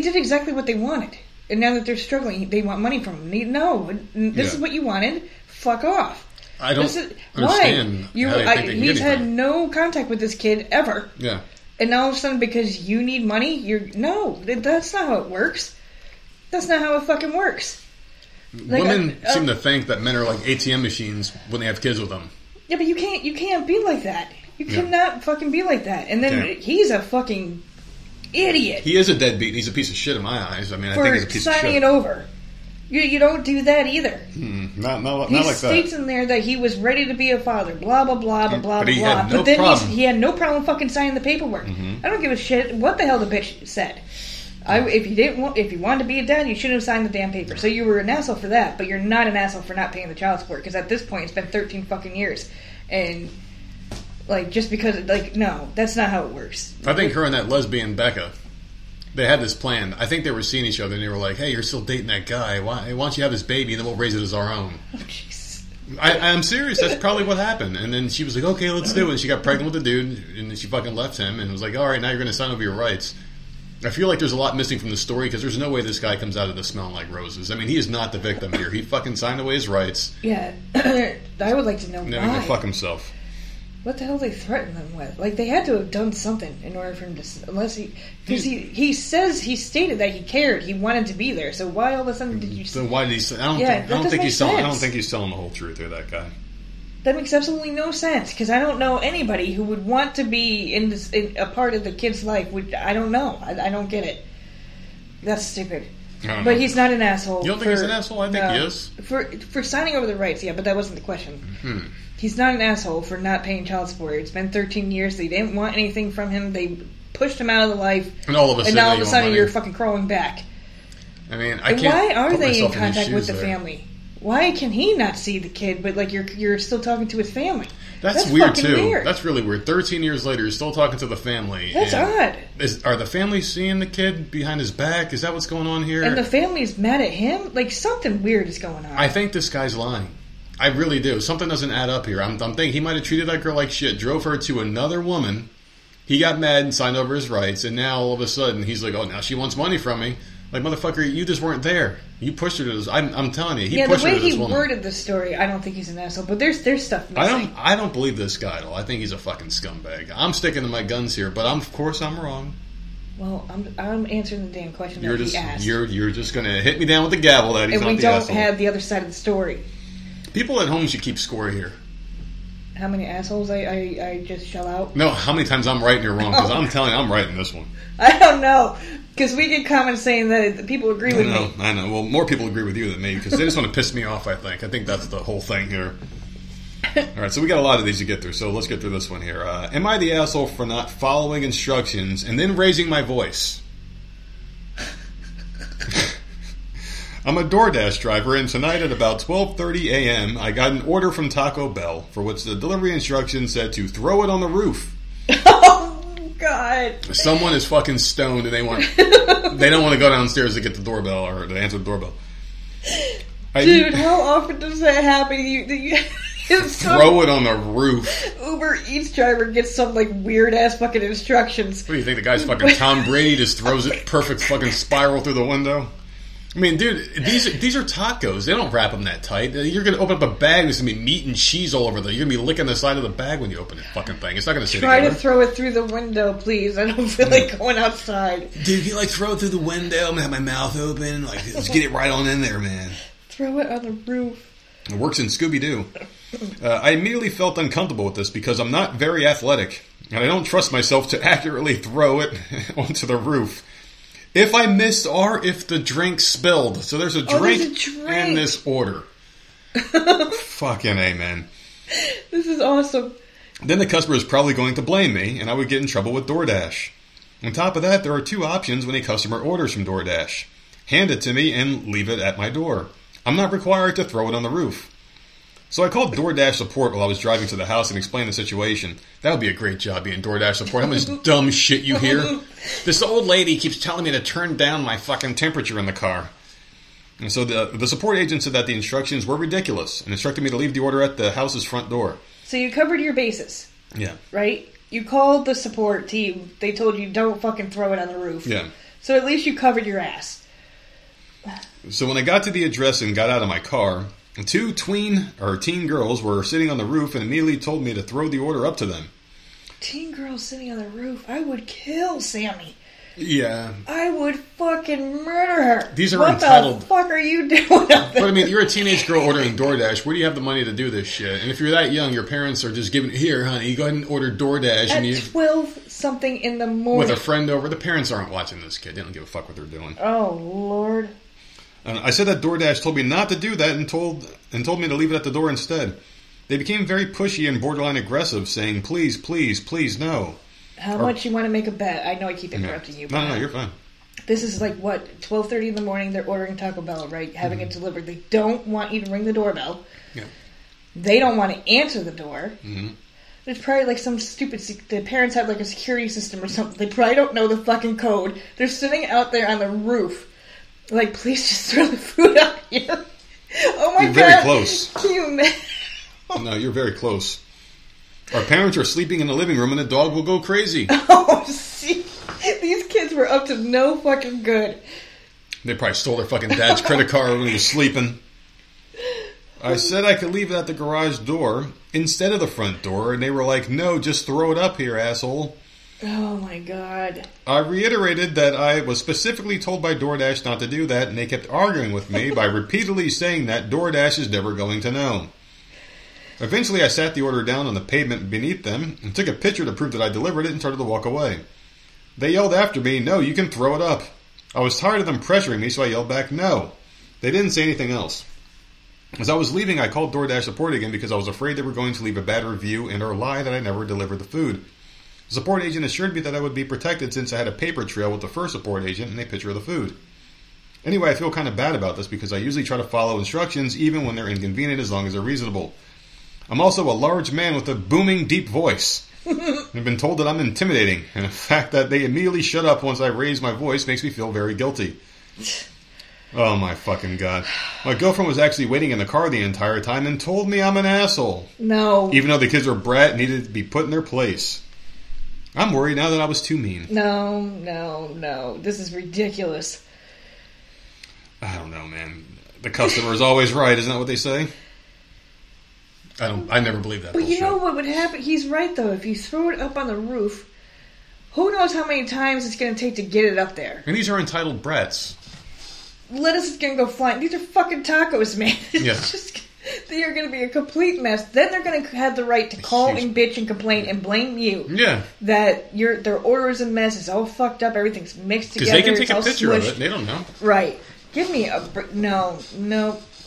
did exactly what they wanted. And now that they're struggling, they want money from him. No, this is what you wanted. Fuck off. I don't understand how they think they can get anything. He's had no contact with this kid ever. Yeah. And all of a sudden, because you need money, that's not how it works. That's not how it fucking works. Like, women seem to think that men are like ATM machines when they have kids with them. Yeah, but you can't be like that. You cannot fucking be like that. And then he's a fucking idiot. He is a deadbeat, and he's a piece of shit in my eyes. I mean, I think he's a piece of shit. For signing it over. You don't do that either. Not like that. He states in there that he was ready to be a father. Blah, blah, blah, blah, blah, blah. But then he had no problem fucking signing the paperwork. Mm-hmm. I don't give a shit what the hell the bitch said. If you wanted to be a dad, you shouldn't have signed the damn paper. So you were an asshole for that, but you're not an asshole for not paying the child support. Because at this point, it's been 13 fucking years. And, like, just because, like, no, that's not how it works. I think her and that lesbian Becca... They had this plan. I think they were seeing each other, and they were like, hey, you're still dating that guy. Why don't you have this baby, and then we'll raise it as our own? Oh, jeez. I'm serious. That's probably what happened. And then she was like, okay, let's do it. And she got pregnant with the dude, and then she fucking left him, and was like, all right, now you're going to sign over your rights. I feel like there's a lot missing from the story, because there's no way this guy comes out of this smelling like roses. I mean, he is not the victim here. He fucking signed away his rights. Yeah. I would like to know why. Now he can fuck himself. What the hell they threatened them with? Like, they had to have done something in order for him to... Unless he... Because he says... He stated that he cared. He wanted to be there. So why all of a sudden did you... So why did he... I don't think he's telling the whole truth there, that guy. That makes absolutely no sense. Because I don't know anybody who would want to be in a part of the kid's life. I don't know. I don't get it. That's stupid. But he's not an asshole. You don't think he's an asshole? I think he is. For signing over the rights, yeah. But that wasn't the question. Mm-hmm. He's not an asshole for not paying child support. It's been 13 years. They didn't want anything from him. They pushed him out of the life. And all of a sudden you're fucking crawling back. I mean, why are they in contact with the family? Why can he not see the kid, but like you're still talking to his family? That's weird, too. Weird. That's really weird. 13 years later, you're still talking to the family. That's odd. Are the family seeing the kid behind his back? Is that what's going on here? And the family's mad at him? Like, something weird is going on. I think this guy's lying. I really do. Something doesn't add up here. I'm thinking he might have treated that girl like shit, drove her to another woman. He got mad and signed over his rights, and now all of a sudden he's like, oh, now she wants money from me. Like, motherfucker, you just weren't there. You pushed her to this. I'm telling you, pushed her to this woman. Yeah, the way he worded the story, I don't think he's an asshole. But there's stuff missing. I don't believe this guy at all. I think he's a fucking scumbag. I'm sticking to my guns here, but of course I'm wrong. Well, I'm answering the damn question that he asked. You're just gonna hit me down with the gavel that he's not the asshole. And we don't have the other side of the story. People at home should keep score here. How many assholes I just shell out? No, how many times I'm right and you're wrong, because I'm telling you, I'm right in this one. I don't know, because we get comments saying that people agree with me. I know. Well, more people agree with you than me, because they just want to piss me off, I think. I think that's the whole thing here. All right, so we got a lot of these to get through, so let's get through this one here. Am I the asshole for not following instructions and then raising my voice? I'm a DoorDash driver, and tonight at about 12:30 a.m., I got an order from Taco Bell, for which the delivery instructions said to throw it on the roof. Oh, God. Someone is fucking stoned, and they don't want to go downstairs to get the doorbell, or to answer the doorbell. Dude, how often does that happen? Throw it on the roof. Uber Eats driver gets some like weird ass fucking instructions. What do you think, the guy's fucking Tom Brady just throws it perfect fucking spiral through the window? I mean, dude, these are tacos. They don't wrap them that tight. You're going to open up a bag, there's going to be meat and cheese all over there. You're going to be licking the side of the bag when you open the fucking thing. It's not going to sit together. Try to throw it through the window, please. I don't feel like going outside. Dude, you throw it through the window. I'm going to have my mouth open. Let's get it right on in there, man. Throw it on the roof. It works in Scooby-Doo. I immediately felt uncomfortable with this because I'm not very athletic, and I don't trust myself to accurately throw it onto the roof. If I missed, or if the drink spilled. So there's a drink in this order. Fucking amen. This is awesome. Then the customer is probably going to blame me, and I would get in trouble with DoorDash. On top of that, there are two options when a customer orders from DoorDash. Hand it to me and leave it at my door. I'm not required to throw it on the roof. So I called DoorDash support while I was driving to the house and explained the situation. That would be a great job being DoorDash support. How much dumb shit you hear? This old lady keeps telling me to turn down my fucking temperature in the car. And so the support agent said that the instructions were ridiculous and instructed me to leave the order at the house's front door. So you covered your bases. Yeah. Right? You called the support team. They told you don't fucking throw it on the roof. Yeah. So at least you covered your ass. So when I got to the address and got out of my car... Two teen girls were sitting on the roof and immediately told me to throw the order up to them. Teen girls sitting on the roof? I would kill Sammy. Yeah. I would fucking murder her. These are entitled. What the fuck are you doing up there? But I mean, you're a teenage girl ordering DoorDash. Where do you have the money to do this shit? And if you're that young, your parents are just giving, here, honey, you go ahead and order DoorDash. At 12-something in the morning. With a friend over. The parents aren't watching this kid. They don't give a fuck what they're doing. Oh, Lord. I said that DoorDash told me not to do that and told me to leave it at the door instead. They became very pushy and borderline aggressive, saying, please, please, please, no. How much you want to make a bet? I know I keep interrupting you. No, you're fine. This is like, what, 12:30 in the morning, they're ordering Taco Bell, right? Having it delivered. They don't want you to ring the doorbell. Yeah. They don't want to answer the door. Mm-hmm. There's probably, like, some stupid... The parents had, like, a security system or something. They probably don't know the fucking code. They're sitting out there on the roof. Like, please just throw the food out here. Oh, my God. You're very close. Can you imagine? No, you're very close. Our parents are sleeping in the living room and the dog will go crazy. Oh, see? These kids were up to no fucking good. They probably stole their fucking dad's credit card when he was sleeping. I said I could leave it at the garage door instead of the front door, and they were like, no, just throw it up here, asshole. Oh, my God. I reiterated that I was specifically told by DoorDash not to do that, and they kept arguing with me by repeatedly saying that DoorDash is never going to know. Eventually, I sat the order down on the pavement beneath them and took a picture to prove that I delivered it and started to walk away. They yelled after me, no, you can throw it up. I was tired of them pressuring me, so I yelled back, no. They didn't say anything else. As I was leaving, I called DoorDash support again because I was afraid they were going to leave a bad review and or lie that I never delivered the food. The support agent assured me that I would be protected since I had a paper trail with the first support agent and a picture of the food. Anyway, I feel kind of bad about this because I usually try to follow instructions even when they're inconvenient as long as they're reasonable. I'm also a large man with a booming, deep voice. I've been told that I'm intimidating, and the fact that they immediately shut up once I raise my voice makes me feel very guilty. Oh my fucking God. My girlfriend was actually waiting in the car the entire time and told me I'm an asshole. No. Even though the kids were brat and needed to be put in their place. I'm worried now that I was too mean. No. This is ridiculous. I don't know, man. The customer is always right, isn't that what they say? I never believe that. But bullshit. You know what would happen? He's right, though. If you throw it up on the roof, who knows how many times it's going to take to get it up there. And these are entitled brats. Lettuce is going to go flying. These are fucking tacos, man. Yeah. They are going to be a complete mess. Then they're going to have the right to call and bitch and complain and blame you. Yeah. That their order is a mess. It's all fucked up. Everything's mixed together. Because they can take a picture of it. They don't know. Right. Give me a... No.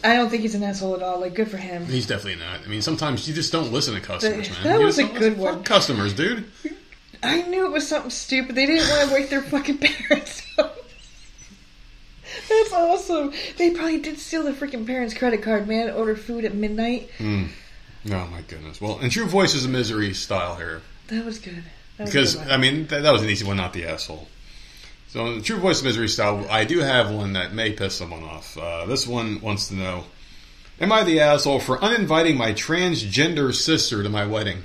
I don't think he's an asshole at all. Like, good for him. He's definitely not. I mean, sometimes you just don't listen to customers, man. That was a good one. Fuck customers, dude. I knew it was something stupid. They didn't want to wake their fucking parents up. That's awesome. They probably did steal the freaking parents' credit card, man. Order food at midnight. Oh, my goodness. Well, and True Voices of Misery style here. That was good. That was an easy one, not the asshole. So, the True Voice of Misery style, I do have one that may piss someone off. This one wants to know, am I the asshole for uninviting my transgender sister to my wedding?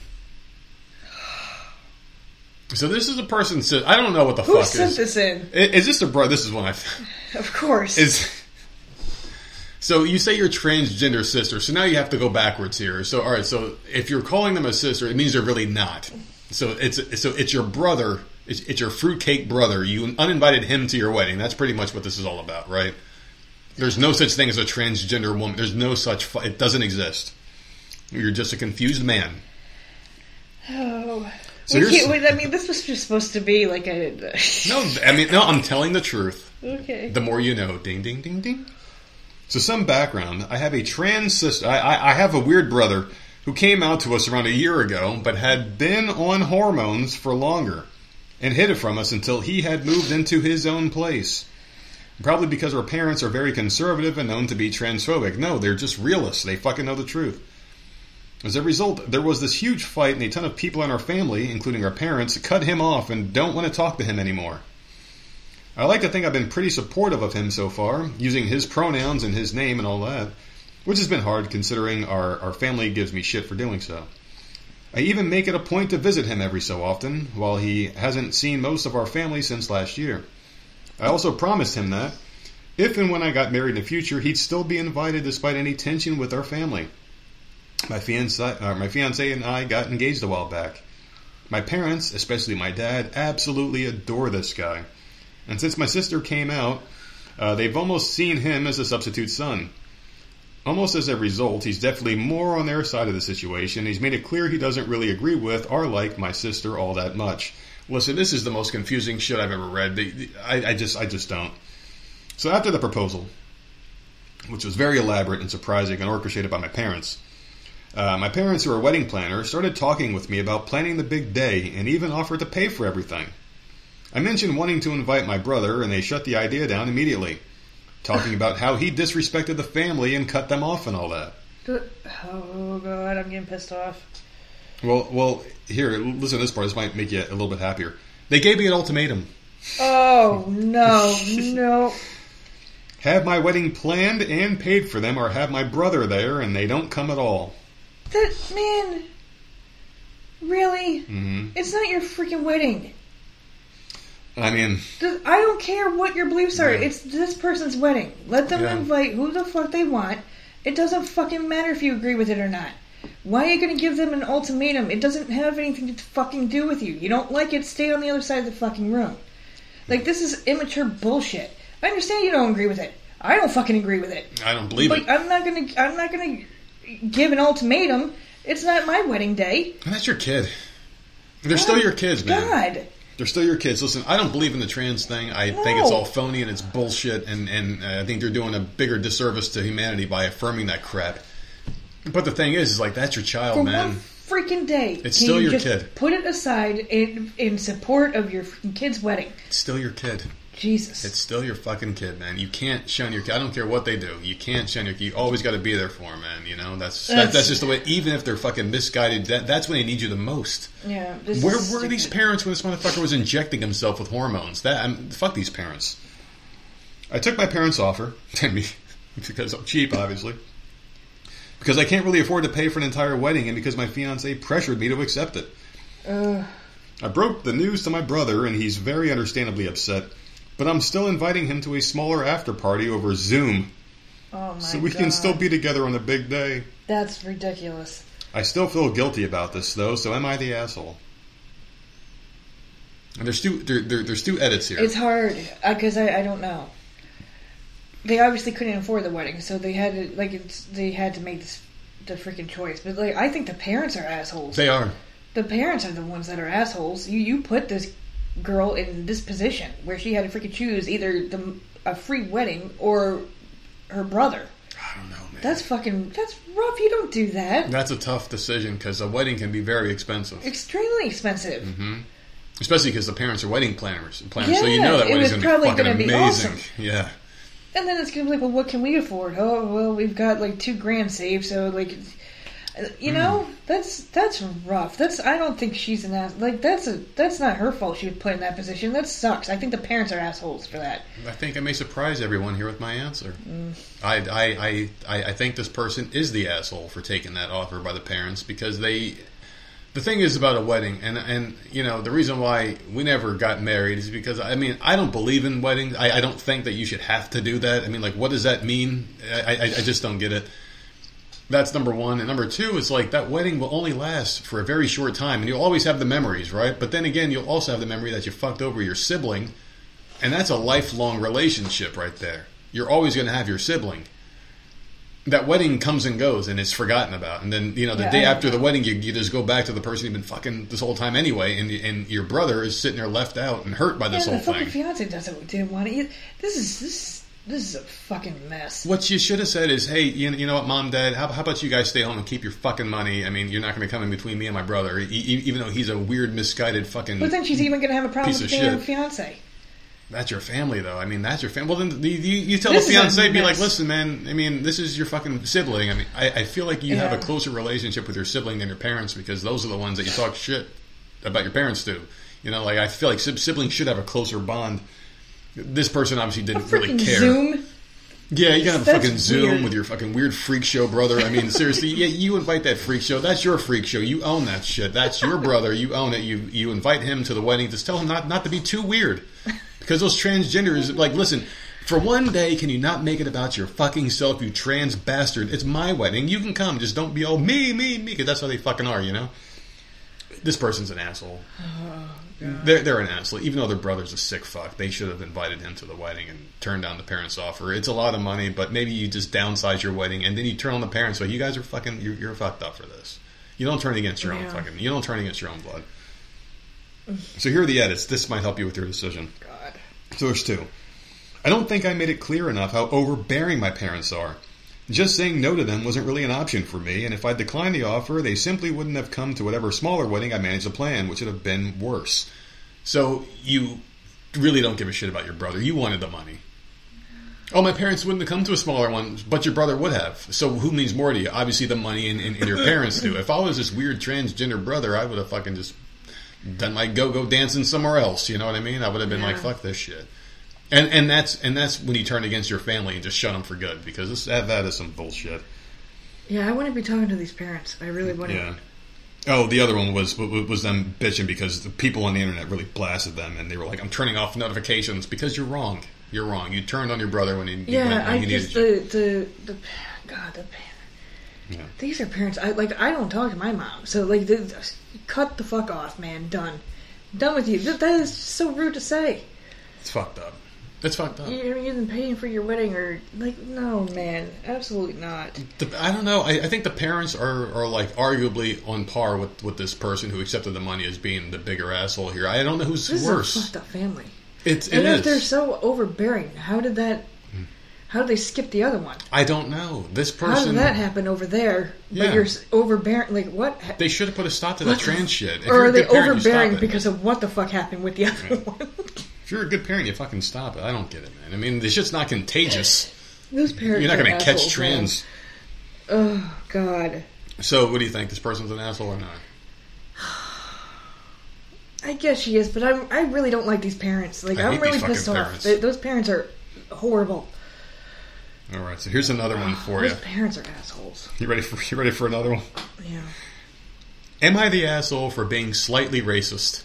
So this is a person... I don't know what the fuck is. Who sent this in? Is this a brother? This is one I found. Of course. So you say you're transgender sister. So now you have to go backwards here. So all right. So if you're calling them a sister, it means they're really not. So it's your brother. It's your fruitcake brother. You uninvited him to your wedding. That's pretty much what this is all about, right? There's no such thing as a transgender woman. There's no such... It doesn't exist. You're just a confused man. Oh... So this was just supposed to be like a... No, I'm telling the truth. Okay. The more you know. Ding, ding, ding, ding. So some background. I have a trans sister. I have a weird brother who came out to us around a year ago, but had been on hormones for longer and hid it from us until he had moved into his own place. Probably because our parents are very conservative and known to be transphobic. No, they're just realists. They fucking know the truth. As a result, there was this huge fight, and a ton of people in our family, including our parents, cut him off and don't want to talk to him anymore. I like to think I've been pretty supportive of him so far, using his pronouns and his name and all that, which has been hard considering our family gives me shit for doing so. I even make it a point to visit him every so often, while he hasn't seen most of our family since last year. I also promised him that, if and when I got married in the future, he'd still be invited despite any tension with our family. My fiancé and I got engaged a while back. My parents, especially my dad, absolutely adore this guy. And since my sister came out, they've almost seen him as a substitute son. Almost as a result, he's definitely more on their side of the situation. He's made it clear he doesn't really agree with or like my sister all that much. Listen, this is the most confusing shit I've ever read. I just don't. So after the proposal, which was very elaborate and surprising and orchestrated by my parents... my parents, who are wedding planners, started talking with me about planning the big day and even offered to pay for everything. I mentioned wanting to invite my brother, and they shut the idea down immediately, talking about how he disrespected the family and cut them off and all that. Oh, God, I'm getting pissed off. Well, here, listen to this part. This might make you a little bit happier. They gave me an ultimatum. Oh, no, no. Have my wedding planned and paid for them, or have my brother there, and they don't come at all. That, man, really? Mm-hmm. It's not your freaking wedding. I mean, I don't care what your beliefs are. Yeah. It's this person's wedding. Let them invite who the fuck they want. It doesn't fucking matter if you agree with it or not. Why are you going to give them an ultimatum? It doesn't have anything to fucking do with you. You don't like it, stay on the other side of the fucking room. Like, this is immature bullshit. I understand you don't agree with it. I don't fucking agree with it. I don't believe it. But I'm not going to give an ultimatum. It's not my wedding day. And that's your kid. They're still your kids, man. God. They're still your kids. Listen, I don't believe in the trans thing. I think it's all phony and it's bullshit, and I think they're doing a bigger disservice to humanity by affirming that crap. But the thing is like, that's your child, for man. For one freaking day. It's still your kid. Put it aside in support of your freaking kid's wedding. It's still your kid. Jesus. It's still your fucking kid, man. You can't shun your kid. I don't care what they do. You can't shun your kid. You always got to be there for them, man. You know, that's just the way, even if they're fucking misguided, that's when they need you the most. Yeah. Where were these parents when this motherfucker was injecting himself with hormones? Fuck these parents. I took my parents' offer, because I'm cheap, obviously. Because I can't really afford to pay for an entire wedding and because my fiancé pressured me to accept it. I broke the news to my brother and he's very understandably upset, but I'm still inviting him to a smaller after party over Zoom. Oh my so we God. Can still be together on a big day. That's ridiculous. I still feel guilty about this though, so am I the asshole? And there's two edits here. It's hard because I don't know. They obviously couldn't afford the wedding, so they had to make the freaking choice. But like, I think the parents are assholes. They are. The parents are the ones that are assholes. You put this girl in this position where she had to freaking choose either a free wedding or her brother. I don't know, man. That's rough. You don't do that. That's a tough decision because a wedding can be very expensive. Extremely expensive. Mm-hmm. Especially because the parents are wedding planners, yeah, so you know that wedding's going to be fucking amazing. Awesome. Yeah. And then it's going to be like, well, what can we afford? Oh, well, we've got like $2,000 saved, so like, you know, that's rough. I don't think she's an ass. Like that's not her fault. She was put in that position. That sucks. I think the parents are assholes for that. I think I may surprise everyone here with my answer. Mm. I think this person is the asshole for taking that offer by the parents because they. The thing is about a wedding, and you know, the reason why we never got married is because, I mean, I don't believe in weddings. I don't think that you should have to do that. I mean, like, what does that mean? I just don't get it. That's number one. And number two is, like, that wedding will only last for a very short time, and you'll always have the memories, right? But then again, you'll also have the memory that you fucked over your sibling, and that's a lifelong relationship right there. You're always going to have your sibling. That wedding comes and goes and it's forgotten about. And then, you know, the day after the wedding, you just go back to the person you've been fucking this whole time anyway. And your brother is sitting there left out and hurt by this whole thing. And the fucking fiancé didn't want to eat. This is a fucking mess. What you should have said is, hey, you know what, Mom, Dad, how about you guys stay home and keep your fucking money? I mean, you're not going to come in between me and my brother, even though he's a weird, misguided fucking piece of shit. But then she's even going to have a problem with being a fiancé. That's your family, though. I mean, that's your family. Well, then you tell the fiancé, be like, listen, man, I mean, this is your fucking sibling. I mean, I feel like you have a closer relationship with your sibling than your parents because those are the ones that you talk shit about your parents to. You know, like, I feel like siblings should have a closer bond. This person obviously didn't really care. Zoom? Yeah, you gotta have a fucking Zoom with your fucking weird freak show brother. I mean, seriously, yeah, you invite that freak show. That's your freak show. You own that shit. That's your brother. You own it. You invite him to the wedding. Just tell him not to be too weird. Because those transgenders, like, listen, for one day, can you not make it about your fucking self, you trans bastard? It's my wedding. You can come. Just don't be all me, because that's how they fucking are, you know? This person's an asshole. Oh, God. They're an asshole. Even though their brother's a sick fuck, they should have invited him to the wedding and turned down the parents' offer. It's a lot of money, but maybe you just downsize your wedding, and then you turn on the parents, like, you guys are fucking, you're fucked up for this. You don't turn against your own fucking, you don't turn against your own blood. So here are the edits. This might help you with your decision. God. So there's two. I don't think I made it clear enough how overbearing my parents are. Just saying no to them wasn't really an option for me, and if I declined the offer, they simply wouldn't have come to whatever smaller wedding I managed to plan, which would have been worse. So you really don't give a shit about your brother. You wanted the money. Oh, my parents wouldn't have come to a smaller one, but your brother would have. So who means more to you? Obviously the money and your parents do. If I was this weird transgender brother, I would have fucking just done my go-go dancing somewhere else. You know what I mean? I would have been like, fuck this shit. And that's when you turn against your family and just shut them for good, because that is some bullshit. Yeah, I wouldn't be talking to these parents. I really wouldn't. Yeah. Oh, the other one was them bitching because the people on the internet really blasted them, and they were like, I'm turning off notifications because you're wrong. You're wrong. You turned on your brother when you needed. These are parents. I don't talk to my mom, so cut the fuck off, man. Done with you. That is so rude to say. It's fucked up. That's fucked up. You're even paying for your wedding, or no, man, absolutely not. I don't know. I think the parents are arguably on par with this person who accepted the money as being the bigger asshole here. I don't know who's worse. This is a fucked up family. It is. If they're so overbearing, how did they skip the other one? I don't know. This person. How did that happen over there? Yeah. But you're overbearing. Like what? They should have put a stop to that trans shit. If or are they overbearing because of what the fuck happened with the other one? If you're a good parent, you fucking stop it. I don't get it, man. I mean, this shit's not contagious. Those parents you're not going to catch trans. Man. Oh, God. So, what do you think? This person's an asshole or not? I guess she is, but I really don't like these parents. I'm really pissed off. Those parents are horrible. All right, so here's another one for you. Those parents are assholes. You ready for another one? Yeah. Am I the asshole for being slightly racist?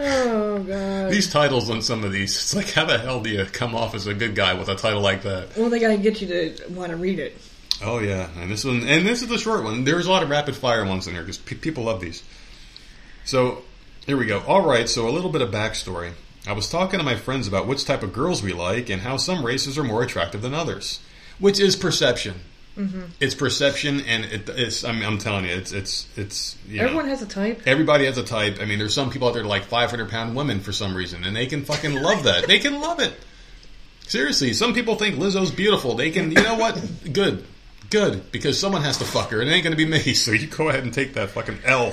Oh, God. These titles on some of these, it's like, how the hell do you come off as a good guy with a title like that? Well, they gotta get you to want to read it. Oh, yeah. And this one, and this is the short one. There's a lot of rapid-fire ones in here, because people love these. So, here we go. All right, so a little bit of backstory. I was talking to my friends about which type of girls we like and how some races are more attractive than others, which is perception. Mm-hmm. It's perception, and it's. I'm telling you, it's. Everyone has a type. Everybody has a type. I mean, there's some people out there like 500-pound women for some reason, and they can fucking love that. They can love it. Seriously, some people think Lizzo's beautiful. They can. You know what? Good, because someone has to fuck her, and it ain't going to be me. So you go ahead and take that fucking L.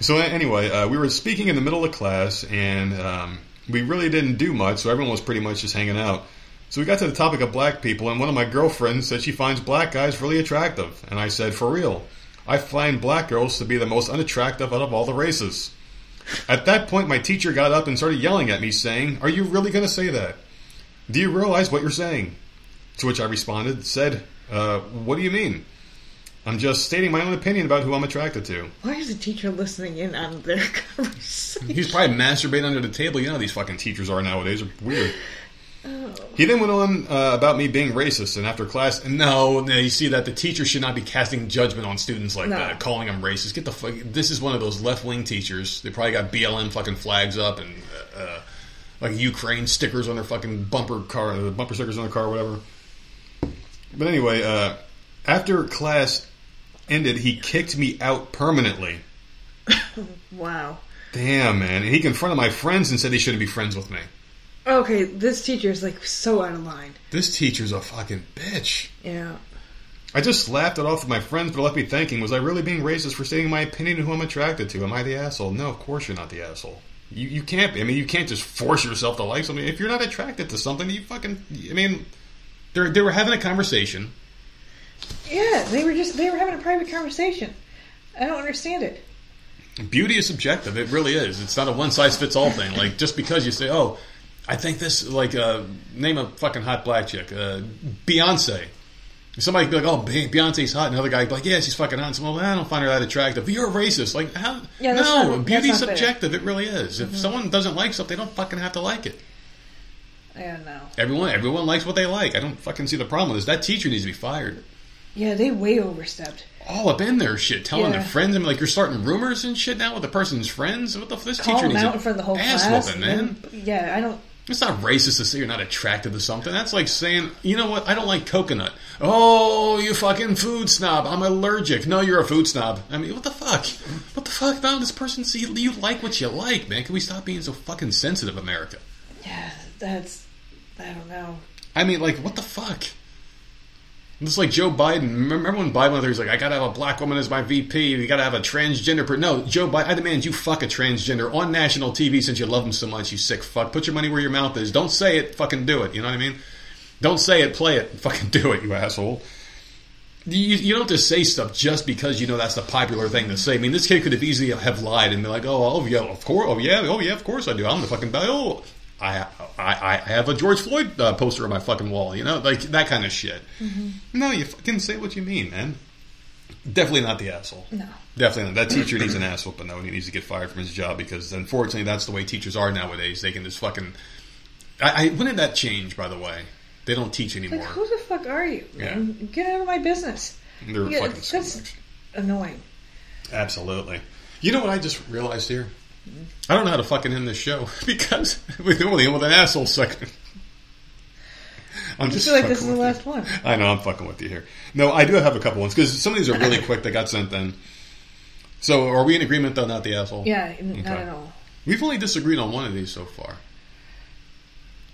So anyway, we were speaking in the middle of class, and we really didn't do much. So everyone was pretty much just hanging out. So we got to the topic of black people, and one of my girlfriends said she finds black guys really attractive. And I said, for real, I find black girls to be the most unattractive out of all the races. At that point, my teacher got up and started yelling at me, saying, are you really going to say that? Do you realize what you're saying? To which I responded, said, what do you mean? I'm just stating my own opinion about who I'm attracted to. Why is the teacher listening in on their conversation? He's probably masturbating under the table. You know how these fucking teachers are nowadays. They're weird. Oh. He then went on about me being racist, and after class, no, you see that the teacher should not be casting judgment on students that, calling them racist. Get the fuck. This is one of those left-wing teachers. They probably got BLM fucking flags up and Ukraine stickers on their fucking bumper stickers on their car, or whatever. But anyway, after class ended, he kicked me out permanently. Wow. Damn, man! And he confronted my friends and said they shouldn't be friends with me. Okay, this teacher is so out of line. This teacher's a fucking bitch. Yeah. I just laughed it off with my friends, but it left me thinking, was I really being racist for stating my opinion of who I'm attracted to? Am I the asshole? No, of course you're not the asshole. You can't be. I mean, you can't just force yourself to like something. If you're not attracted to something, you fucking... I mean, they were having a conversation. Yeah, they were having a private conversation. I don't understand it. Beauty is subjective. It really is. It's not a one-size-fits-all thing. Just because you say, oh... I think this, name a fucking hot black chick, Beyonce. Somebody could be like, oh, Beyonce's hot. And another guy would be like, yeah, she's fucking hot. And someone, I don't find her that attractive. But you're a racist. How? Yeah, no, beauty's subjective. Fair. It really is. If someone doesn't like something, they don't fucking have to like it. I don't know. Everyone likes what they like. I don't fucking see the problem with this. That teacher needs to be fired. Yeah, they way overstepped. All up in their shit, telling their friends. I mean, you're starting rumors and shit now with the person's friends. What the fuck? This teacher needs an ass whooping, man. Yeah, I don't... It's not racist to say you're not attracted to something. That's like saying, you know what, I don't like coconut. Oh, you fucking food snob. I'm allergic. No, you're a food snob. I mean, what the fuck? What the fuck? No, this person, see, you like what you like, man. Can we stop being so fucking sensitive, America? Yeah, I don't know. I mean, what the fuck? It's like Joe Biden. Remember when Biden was like, I got to have a black woman as my VP. You got to have a transgender person. No, Joe Biden, I demand you fuck a transgender on national TV since you love him so much, you sick fuck. Put your money where your mouth is. Don't say it. Fucking do it. You know what I mean? Don't say it. Play it. Fucking do it, you asshole. You don't just say stuff just because you know that's the popular thing to say. I mean, this kid could have easily have lied and be like, oh, yeah, of course I do. I'm the fucking... I have a George Floyd poster on my fucking wall, you know? Like, that kind of shit. Mm-hmm. No, you fucking say what you mean, man. Definitely not the asshole. No. Definitely not. That teacher needs an asshole, but no, he needs to get fired from his job because, unfortunately, that's the way teachers are nowadays. They can just fucking... when did that change, by the way? They don't teach anymore. Like, who the fuck are you? Yeah. Get out of my business. They're fucking scumbags. Annoying. Absolutely. You know what I just realized here? I don't know how to fucking end this show because we're only in with an asshole second. I feel like this is the last one. I know, I'm fucking with you here. No, I do have a couple ones because some of these are really quick that got sent in. So are we in agreement though, not the asshole? Yeah, okay. Not at all. We've only disagreed on one of these so far.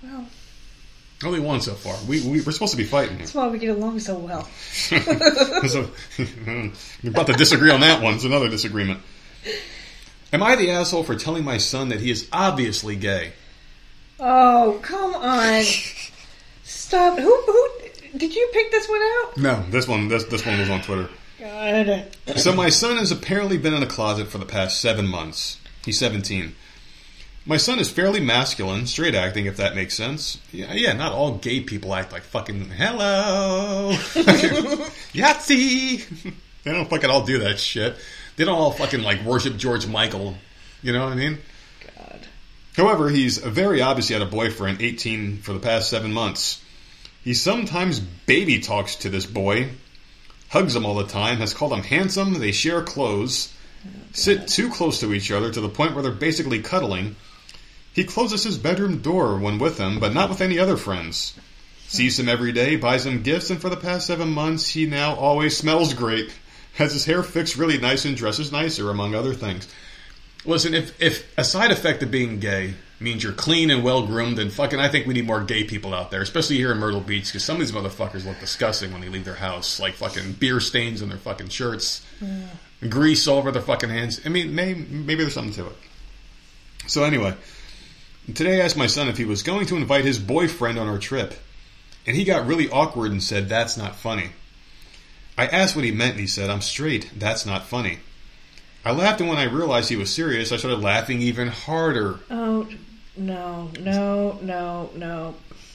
Well. Only one so far. We're supposed to be fighting. That's why we get along so well. So, we're about to disagree on that one. It's another disagreement. Am I the asshole for telling my son that he is obviously gay? Oh, come on. Stop. Who did you pick this one out? No, this one was on Twitter. God. So my son has apparently been in a closet for the past 7 months. He's 17. My son is fairly masculine, straight acting, if that makes sense. Yeah, not all gay people act like fucking, hello, Yahtzee. They don't fucking all do that shit. They don't all fucking, like, worship George Michael. You know what I mean? God. However, he's very obviously had a boyfriend, 18, for the past 7 months. He sometimes baby talks to this boy, hugs him all the time, has called him handsome, they share clothes, sit too close to each other to the point where they're basically cuddling. He closes his bedroom door when with him, but not with any other friends. Sees him every day, buys him gifts, and for the past 7 months, he now always smells great. Has his hair fixed really nice and dresses nicer, among other things. Listen, if a side effect of being gay means you're clean and well-groomed, then fucking I think we need more gay people out there, especially here in Myrtle Beach, because some of these motherfuckers look disgusting when they leave their house, like fucking beer stains on their fucking shirts, grease all over their fucking hands. I mean, maybe there's something to it. So anyway, today I asked my son if he was going to invite his boyfriend on our trip, and he got really awkward and said, "That's not funny." I asked what he meant, and he said, "I'm straight. That's not funny." I laughed, and when I realized he was serious, I started laughing even harder. Oh, no.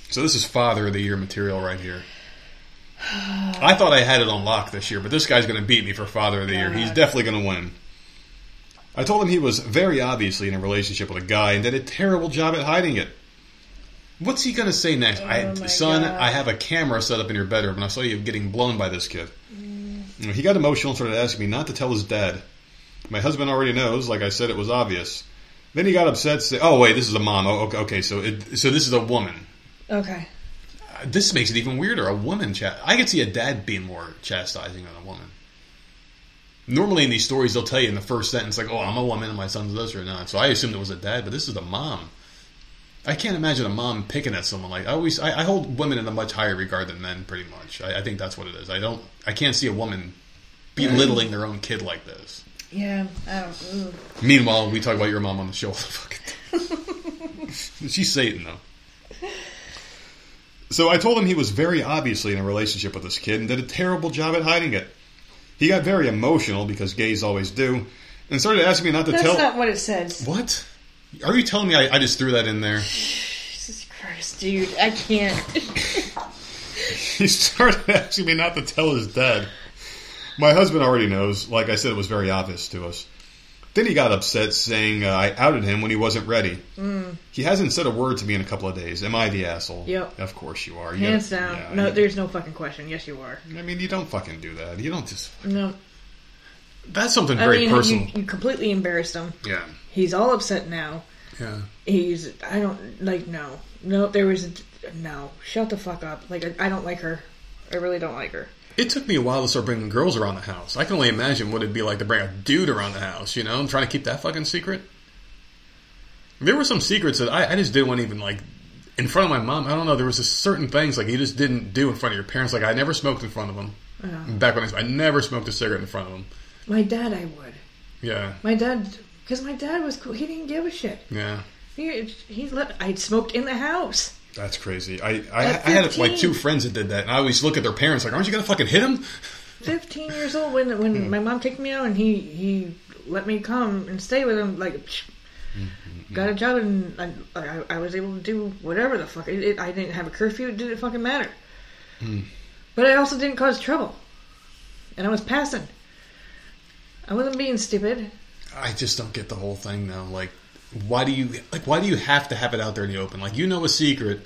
So this is Father of the Year material right here. I thought I had it on lock this year, but this guy's going to beat me for Father of the Year. He's definitely going to win. I told him he was very obviously in a relationship with a guy and did a terrible job at hiding it. What's he going to say next? Son, God. I have a camera set up in your bedroom, and I saw you getting blown by this kid. Mm. He got emotional and started asking me not to tell his dad. My husband already knows. Like I said, it was obvious. Then he got upset. Say, "Oh, wait, this is a mom. Oh, okay, so this is a woman." Okay. This makes it even weirder. A woman. I could see a dad being more chastising than a woman. Normally in these stories, they'll tell you in the first sentence, like, "Oh, I'm a woman, and my son's this or not." So I assumed it was a dad, but this is a mom. I can't imagine a mom picking at someone like I hold women in a much higher regard than men, pretty much. I think that's what it is. I can't see a woman belittling their own kid like this. Yeah, I don't. Ooh. Meanwhile, we talk about your mom on the show all the fucking time. She's Satan, though. So I told him he was very obviously in a relationship with this kid and did a terrible job at hiding it. He got very emotional because gays always do, and started asking me not to tell. That's not what it says. What? Are you telling me I just threw that in there? Jesus Christ, dude. I can't. He started asking me not to tell his dad. My husband already knows. Like I said, it was very obvious to us. Then he got upset saying I outed him when he wasn't ready. Mm. He hasn't said a word to me in a couple of days. Am I the asshole? Yep. Of course you are. Hands down. Yeah, no, there's no fucking question. Yes, you are. I mean, you don't fucking do that. You don't just... No. That's something very personal. You completely embarrassed him. Yeah. He's all upset now. Yeah. Shut the fuck up. Like, I don't like her. I really don't like her. It took me a while to start bringing girls around the house. I can only imagine what it'd be like to bring a dude around the house, you know? I'm trying to keep that fucking secret. There were some secrets that I just didn't want to even, like, in front of my mom, I don't know, there was just certain things like you just didn't do in front of your parents. Like I never smoked in front of them. Back when I never smoked a cigarette in front of them. My dad, I would. Yeah. My dad, because my dad was cool. He didn't give a shit. Yeah. I smoked in the house. That's crazy. I had like two friends that did that, and I always look at their parents like, aren't you going to fucking hit them? 15 years old when my mom kicked me out and he let me come and stay with him, like, got a job and I was able to do whatever the fuck. I didn't have a curfew. It didn't fucking matter. But I also didn't cause trouble. And I was passing. I wasn't being stupid. I just don't get the whole thing now. Like, why do you have to have it out there in the open? Like, you know a secret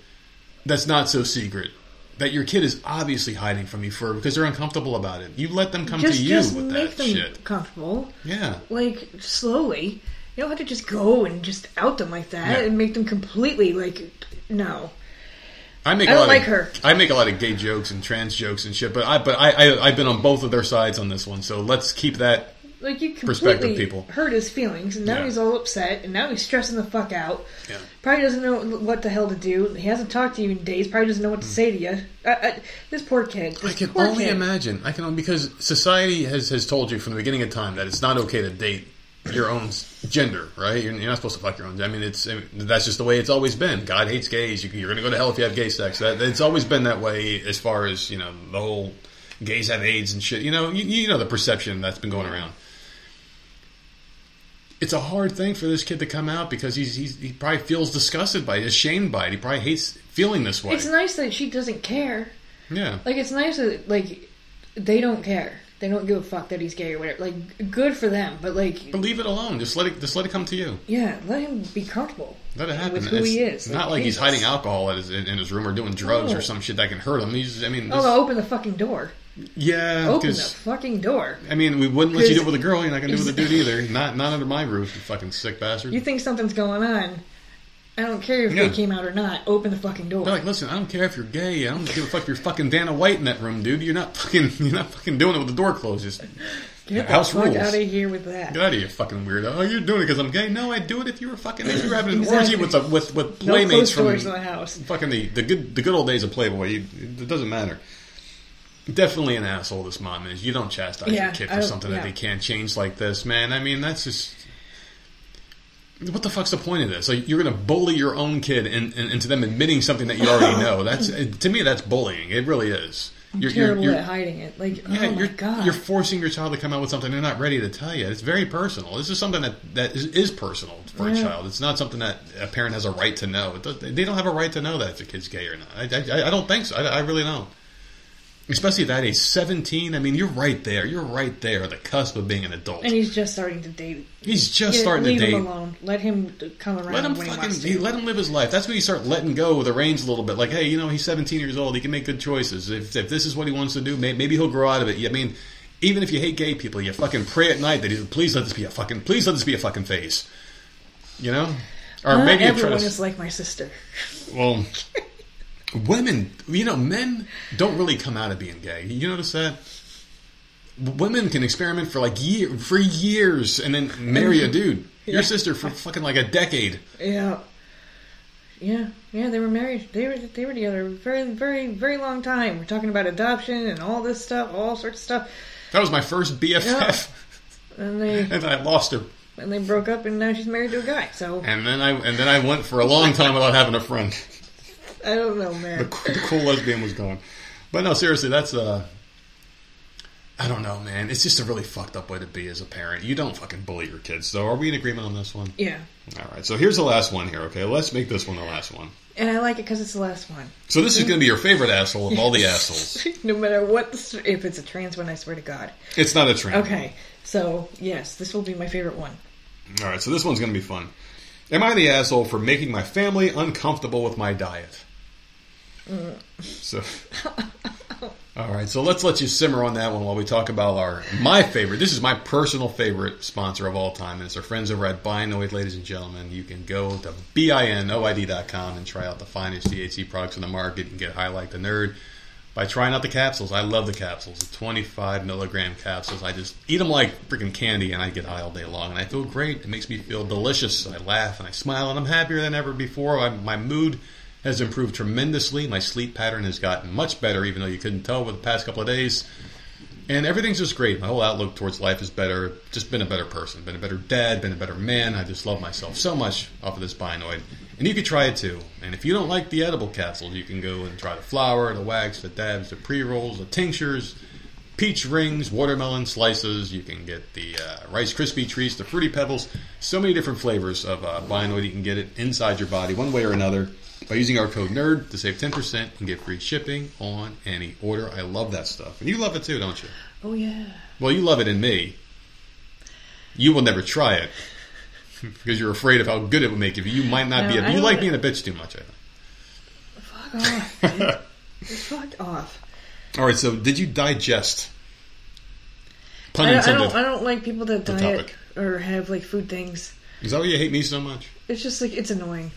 that's not so secret that your kid is obviously hiding from you for because they're uncomfortable about it. You let them come to you with that shit. Just make them comfortable. Yeah. Like, slowly. You don't have to just go and just out them like that and make them completely, like, no. I make a lot of gay jokes and trans jokes and shit, but I've been on both of their sides on this one, so let's keep that like you perspective, people. Hurt his feelings, and now he's all upset, and now he's stressing the fuck out. Yeah. Probably doesn't know what the hell to do. He hasn't talked to you in days. Probably doesn't know what to say to you. This poor kid. I can only imagine. I can only, because society has told you from the beginning of time that it's not okay to date your own gender, right? You're not supposed to fuck your own. I mean, that's just the way it's always been. God hates gays. You're going to go to hell if you have gay sex. It's always been that way. As far as you know, the whole gays have AIDS and shit. You know, you know the perception that's been going around. It's a hard thing for this kid to come out because he probably feels disgusted by it, ashamed by it. He probably hates feeling this way. It's nice that she doesn't care. Yeah, like it's nice that like they don't care. They don't give a fuck that he's gay or whatever. Like, good for them, but like, but leave it alone. Just let it come to you. Yeah, let him be comfortable. Let it happen with who he is. Not like he's hiding alcohol in his room or doing drugs or some shit that can hurt him. Open the fucking door. Yeah, open the fucking door. I mean, we wouldn't let you do it with a girl. You're not gonna do it with a dude either. Not under my roof, you fucking sick bastard. You think something's going on? I don't care if they came out or not. Open the fucking door. They're like, listen, I don't care if you're gay. I don't give a fuck if you're fucking Dana White in that room, dude. You're not fucking doing it with the door closed. Just get the house rules. Get out of here with that. Get out of here, fucking weirdo. Oh, you're doing it because I'm gay? No, I'd do it if you were having an orgy with playmates from the house. Fucking the good old days of Playboy. It doesn't matter. Definitely an asshole. This mom is. You don't chastise your kid for something that they can't change like this, man. I mean, that's just. What the fuck's the point of this? Like, you're going to bully your own kid into them admitting something that you already know. To me, that's bullying. It really is. You're terrible at hiding it. Like, oh my God. You're forcing your child to come out with something they're not ready to tell you. It's very personal. This is something that is personal for a child. It's not something that a parent has a right to know. They don't have a right to know that if the kid's gay or not. I don't think so. I really don't. Especially at that age, 17. I mean, you're right there. You're right there at the cusp of being an adult. And he's just starting to date. Leave him alone. Let him come around. Let him live his life. That's when you start letting go of the reins a little bit. Like, hey, you know, he's 17 years old. He can make good choices. If this is what he wants to do, maybe he'll grow out of it. I mean, even if you hate gay people, you fucking pray at night that he's please let this be a fucking phase. You know? Or not maybe everyone is like my sister. Well. Women, you know, men don't really come out of being gay. You notice that? Women can experiment for years and then marry a dude. Yeah. Your sister for fucking like a decade. Yeah. Yeah, they were married. They were together a very, very, very long time. We're talking about adoption and all this stuff, all sorts of stuff. That was my first BFF. Yeah. And I lost her. And they broke up and now she's married to a guy. So. And then I went for a long time without having a friend. I don't know, man. The cool lesbian was gone. But no, seriously, that's I don't know, man. It's just a really fucked up way to be as a parent. You don't fucking bully your kids, though. Are we in agreement on this one? Yeah. All right. So here's the last one here, okay? Let's make this one the last one. And I like it because it's the last one. So this is going to be your favorite asshole of all the assholes. No matter what, if it's a trans one, I swear to God. It's not a trans one. Okay. So, yes, this will be my favorite one. All right. So this one's going to be fun. Am I the asshole for making my family uncomfortable with my diet? So, all right. So let's let you simmer on that one while we talk about my favorite. This is my personal favorite sponsor of all time, and it's our friends over at Binoid, ladies and gentlemen. You can go to binoid.com and try out the finest THC products on the market. You can get high like the nerd by trying out the capsules. I love the capsules, the 25 milligram capsules. I just eat them like freaking candy, and I get high all day long, and I feel great. It makes me feel delicious. I laugh and I smile, and I'm happier than ever before. My mood has improved tremendously. My sleep pattern has gotten much better, even though you couldn't tell over the past couple of days. And everything's just great. My whole outlook towards life is better. Just been a better person. Been a better dad. Been a better man. I just love myself so much off of this Binoid. And you can try it too. And if you don't like the edible capsules, you can go and try the flour, the wax, the dabs, the pre-rolls, the tinctures, peach rings, watermelon slices. You can get the Rice Krispie Treats, the Fruity Pebbles. So many different flavors of Binoid. You can get it inside your body one way or another by using our code NERD to save 10% and get free shipping on any order. I love that stuff. And you love it too, don't you? Oh, yeah. Well, you love it in me. You will never try it because you're afraid of how good it would make you. You might not be a... You like being a bitch too much, I think. Fuck off, dude. Just fuck off. All right, so did you digest? I don't like people that diet or have, like, food things. Is that why you hate me so much? It's just, like, it's annoying.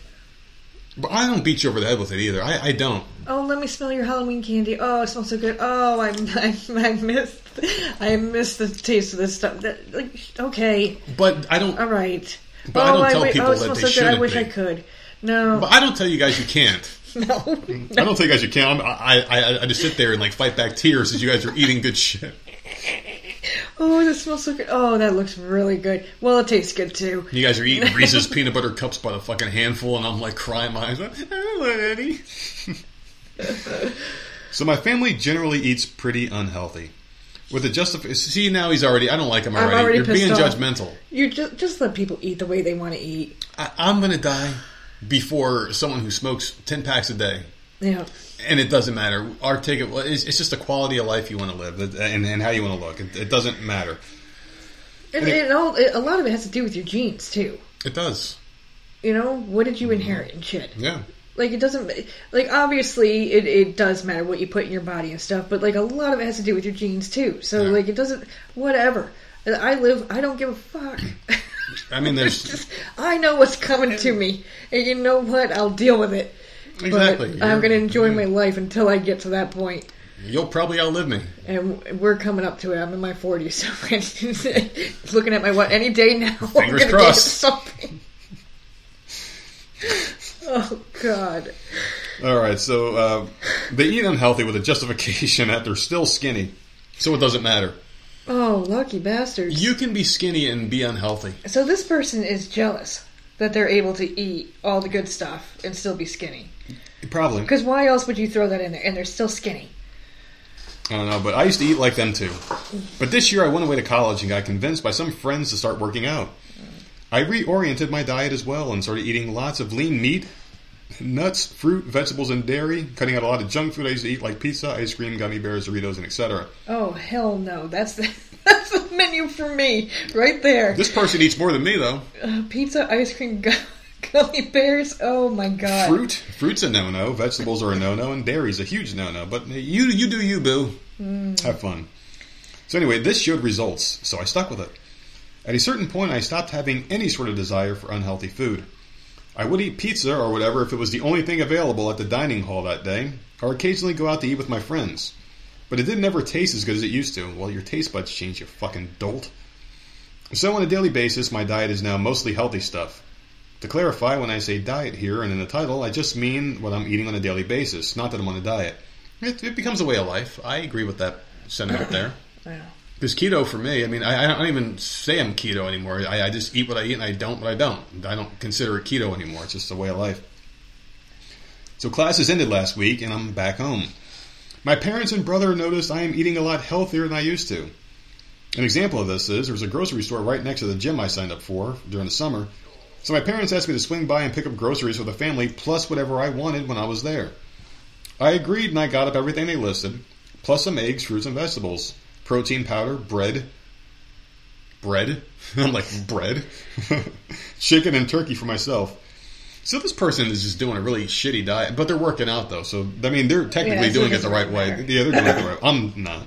But I don't beat you over the head with it either. I don't. Oh, let me smell your Halloween candy. Oh, it smells so good. Oh, I missed the taste of this stuff. That, like, okay. But I don't... All right. But I don't tell people that they shouldn't. I wish I could. No. But I don't tell you guys you can't. No. I don't tell you guys you can't. I just sit there and, like, fight back tears as you guys are eating good shit. Oh, that smells so good. Oh, that looks really good. Well, it tastes good, too. You guys are eating Reese's peanut butter cups by the fucking handful, and I'm, like, crying my eyes out. So my family generally eats pretty unhealthy. With a see, now he's already... I don't like him already. You're being judgmental. You just let people eat the way they want to eat. I'm going to die before someone who smokes 10 packs a day. Yeah. And it doesn't matter. Our ticket, it's just the quality of life you want to live and how you want to look. It doesn't matter. And a lot of it has to do with your genes, too. It does. You know? What did you inherit and shit? Yeah. Like, it doesn't... Like, obviously, it does matter what you put in your body and stuff, but, like, a lot of it has to do with your genes, too. So, yeah. Like, it doesn't... Whatever. I don't give a fuck. I mean, there's... I know what's coming to me. And you know what? I'll deal with it. Exactly. But I'm going to enjoy my life until I get to that point. You'll probably outlive me. And we're coming up to it. I'm in my 40s, so looking at my what any day now. Fingers I'm crossed. Get something. Oh God. All right, so they eat unhealthy with a justification that they're still skinny, so it doesn't matter. Oh, lucky bastards! You can be skinny and be unhealthy. So this person is jealous that they're able to eat all the good stuff and still be skinny. Probably. Because why else would you throw that in there? And they're still skinny. I don't know, but I used to eat like them too. But this year I went away to college and got convinced by some friends to start working out. I reoriented my diet as well and started eating lots of lean meat, nuts, fruit, vegetables, and dairy, cutting out a lot of junk food I used to eat like pizza, ice cream, gummy bears, Doritos, and etc. Oh, hell no. That's the menu for me, right there. This person eats more than me, though. Pizza, ice cream, gummy bears, oh my God. Fruit's a no-no, vegetables are a no-no, and dairy's a huge no-no. But you do you, boo. Mm. Have fun. So anyway, this showed results, so I stuck with it. At a certain point, I stopped having any sort of desire for unhealthy food. I would eat pizza or whatever if it was the only thing available at the dining hall that day, or occasionally go out to eat with my friends. But it didn't ever taste as good as it used to. Well, your taste buds change, you fucking dolt. So on a daily basis, my diet is now mostly healthy stuff. To clarify, when I say diet here and in the title, I just mean what I'm eating on a daily basis, not that I'm on a diet. It becomes a way of life. I agree with that sentiment there. Yeah. Because keto for me, I mean, I don't even say I'm keto anymore. I just eat what I eat and I don't what I don't. I don't consider it keto anymore. It's just a way of life. So classes ended last week and I'm back home. My parents and brother noticed I am eating a lot healthier than I used to. An example of this is there was a grocery store right next to the gym I signed up for during the summer. So my parents asked me to swing by and pick up groceries for the family plus whatever I wanted when I was there. I agreed and I got up everything they listed, plus some eggs, fruits, and vegetables, protein powder, bread? I'm like, bread? Chicken and turkey for myself. So this person is just doing a really shitty diet, but they're working out, though. So, I mean, they're technically doing it the right way. Yeah, they're doing it the right way. I'm not.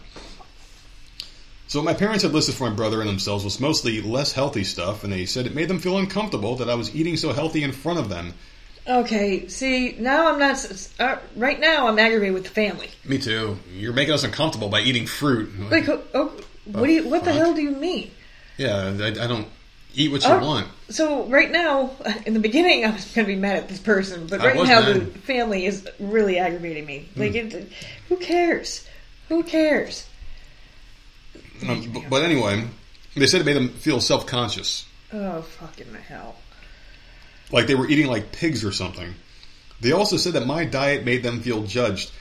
So what my parents had listed for my brother and themselves was mostly less healthy stuff, and they said it made them feel uncomfortable that I was eating so healthy in front of them. Okay, see, now I'm not... right now, I'm aggravated with the family. Me too. You're making us uncomfortable by eating fruit. Like, what the hell do you mean? Yeah, I don't... eat what you want. So right now, in the beginning, I was going to be mad at this person, but right now the family is really aggravating me. Like, who cares? Who cares? But anyway, they said it made them feel self-conscious. Oh, fucking hell. Like they were eating like pigs or something. They also said that my diet made them feel judged.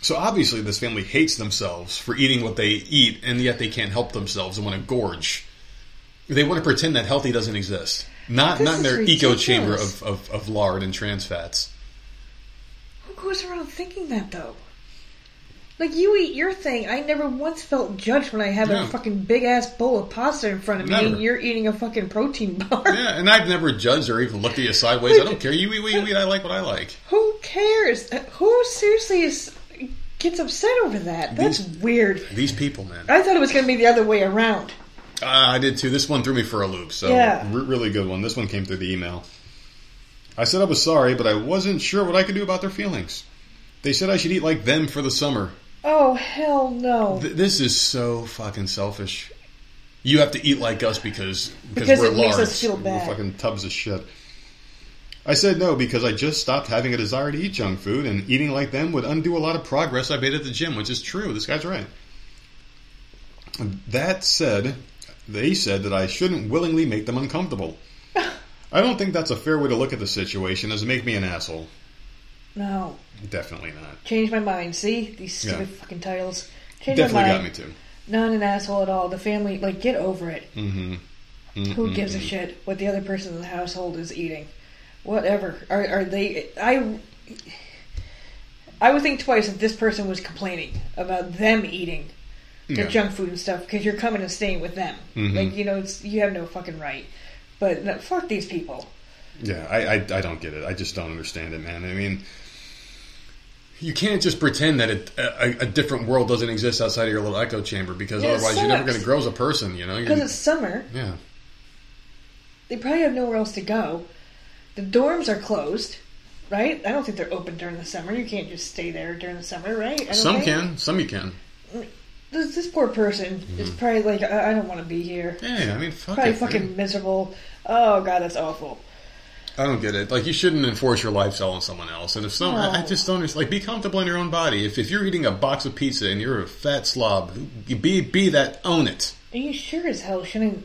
So obviously this family hates themselves for eating what they eat, and yet they can't help themselves and want to gorge. They want to pretend that healthy doesn't exist. Not in their ridiculous echo chamber of lard and trans fats. Who goes around thinking that, though? Like, you eat your thing. I never once felt judged when I had a fucking big-ass bowl of pasta in front of me, and you're eating a fucking protein bar. Yeah, and I've never judged or even looked at you sideways. I don't care. You eat what you eat. I like what I like. Who cares? Who seriously gets upset over that? That's weird. These people, man. I thought it was going to be the other way around. I did, too. This one threw me for a loop, so really good one. This one came through the email. I said I was sorry, but I wasn't sure what I could do about their feelings. They said I should eat like them for the summer. Oh, hell no. This is so fucking selfish. You have to eat like us because we're large. Because it makes us feel bad. We're fucking tubs of shit. I said no because I just stopped having a desire to eat junk food, and eating like them would undo a lot of progress I made at the gym, which is true. This guy's right. That said, they said that I shouldn't willingly make them uncomfortable. I don't think that's a fair way to look at the situation, as it make me an asshole. No. Definitely not. Change my mind. See? These stupid fucking titles. Definitely got me too. Not an asshole at all. The family, like, get over it. Mm-hmm. Mm-hmm. Who gives a shit what the other person in the household is eating? Whatever. Are they... I would think twice if this person was complaining about them eating their junk food and stuff, because you're coming and staying with them. Mm-hmm. Like, you know, you have no fucking right. But no, fuck these people. Yeah, I don't get it. I just don't understand it, man. I mean... You can't just pretend that a different world doesn't exist outside of your little echo chamber, because otherwise you're never going to grow as a person, you know? Because it's summer. Yeah. They probably have nowhere else to go. The dorms are closed, right? I don't think they're open during the summer. You can't just stay there during the summer, right? Some you can. This poor person is probably like, I don't want to be here. Yeah, I mean, fuck probably it, fucking man. Miserable. Oh, God, that's awful. I don't get it. Like, you shouldn't enforce your lifestyle on someone else. And if so, I just don't understand. Like, be comfortable in your own body. If you're eating a box of pizza and you're a fat slob, be that, own it. And you sure as hell shouldn't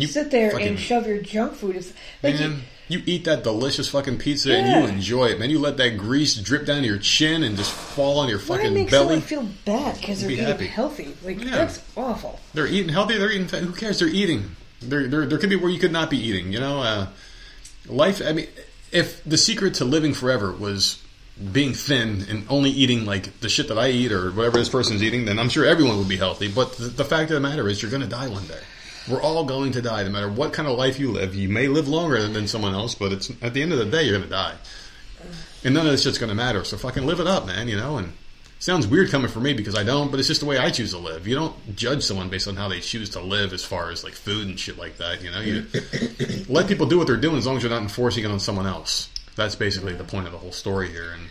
sit there and shove your junk food. Like, man, you eat that delicious fucking pizza and you enjoy it, man. You let that grease drip down to your chin and just fall on your fucking belly. Why make someone feel bad because they're eating healthy? Like, that's awful. They're eating healthy, they're eating fat. Who cares? They're eating. There could be where you could not be eating, you know? Life, I mean, if the secret to living forever was being thin and only eating, like, the shit that I eat or whatever this person's eating, then I'm sure everyone would be healthy. But the fact of the matter is you're going to die one day. We're all going to die, no matter what kind of life you live. You may live longer than someone else, but it's at the end of the day, you're going to die. And none of this shit's going to matter. So fucking live it up, man, you know? And it sounds weird coming from me because I don't, but it's just the way I choose to live. You don't judge someone based on how they choose to live as far as, like, food and shit like that, you know? You let people do what they're doing as long as you're not enforcing it on someone else. That's basically the point of the whole story here. And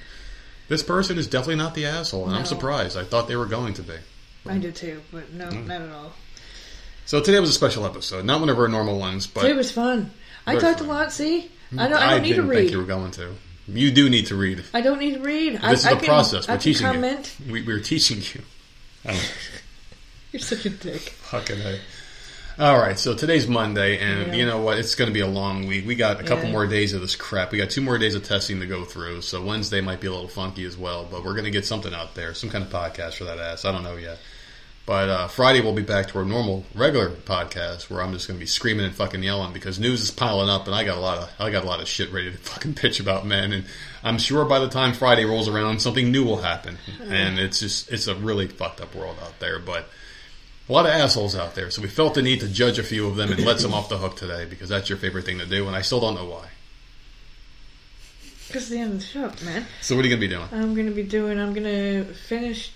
this person is definitely not the asshole, and I'm surprised. I thought they were going to be. I did too, but no, not at all. So today was a special episode. Not one of our normal ones, but... Today was fun. I talked a lot, see? I don't need to read. I didn't think you were going to. You do need to read. I don't need to read. This is the process. We're teaching you. We're teaching you. You're such a dick. Fucking hey. All right, so today's Monday, and you know what? It's going to be a long week. We got a couple more days of this crap. We got 2 more days of testing to go through, so Wednesday might be a little funky as well, but we're going to get something out there, some kind of podcast for that ass. I don't know yet. But Friday we'll be back to our normal, regular podcast where I'm just going to be screaming and fucking yelling because news is piling up and I got a lot of shit ready to fucking pitch about, man. And I'm sure by the time Friday rolls around, something new will happen. And it's a really fucked up world out there. But a lot of assholes out there. So we felt the need to judge a few of them and let them off the hook today because that's your favorite thing to do. And I still don't know why. Because the end of the show, man. So what are you going to be doing? I'm going to finish...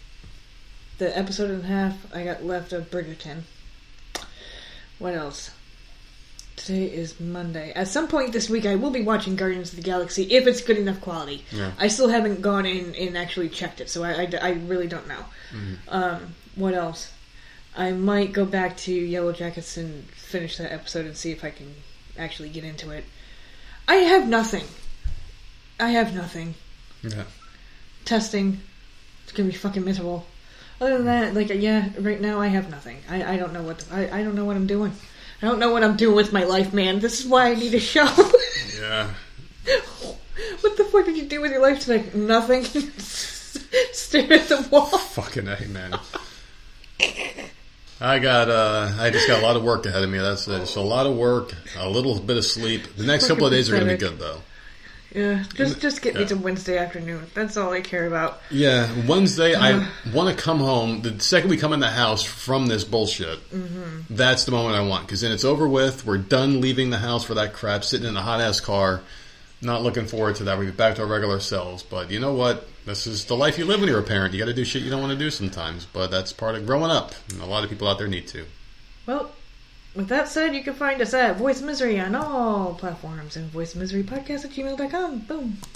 The episode and a half I got left of Bridgerton. What else? Today is Monday. At some point this week I will be watching Guardians of the Galaxy if it's good enough quality. Yeah. I still haven't gone in and actually checked it, so I really don't know. Mm-hmm. What else? I might go back to Yellow Jackets and finish that episode and see if I can actually get into it. I have nothing. Yeah. Testing. It's gonna be fucking miserable. Other than that, right now I have nothing. I don't know what I don't know what I'm doing. I don't know what I'm doing with my life, man. This is why I need a show. Yeah. What the fuck did you do with your life today? Nothing. Stare at the wall. Fucking A, man. I just got a lot of work ahead of me. That's it. So a lot of work, a little bit of sleep. The next couple of days are going to be good, though. Yeah, just get me to Wednesday afternoon. That's all I care about. Yeah, Wednesday, I want to come home. The second we come in the house from this bullshit, that's the moment I want. Because then it's over with. We're done leaving the house for that crap, sitting in a hot-ass car. Not looking forward to that. We get back to our regular selves. But you know what? This is the life you live when you're a parent. You got to do shit you don't want to do sometimes. But that's part of growing up. And a lot of people out there need to. Well, with that said, you can find us at Voice Misery on all platforms and voicemiserypodcast@gmail.com. Boom.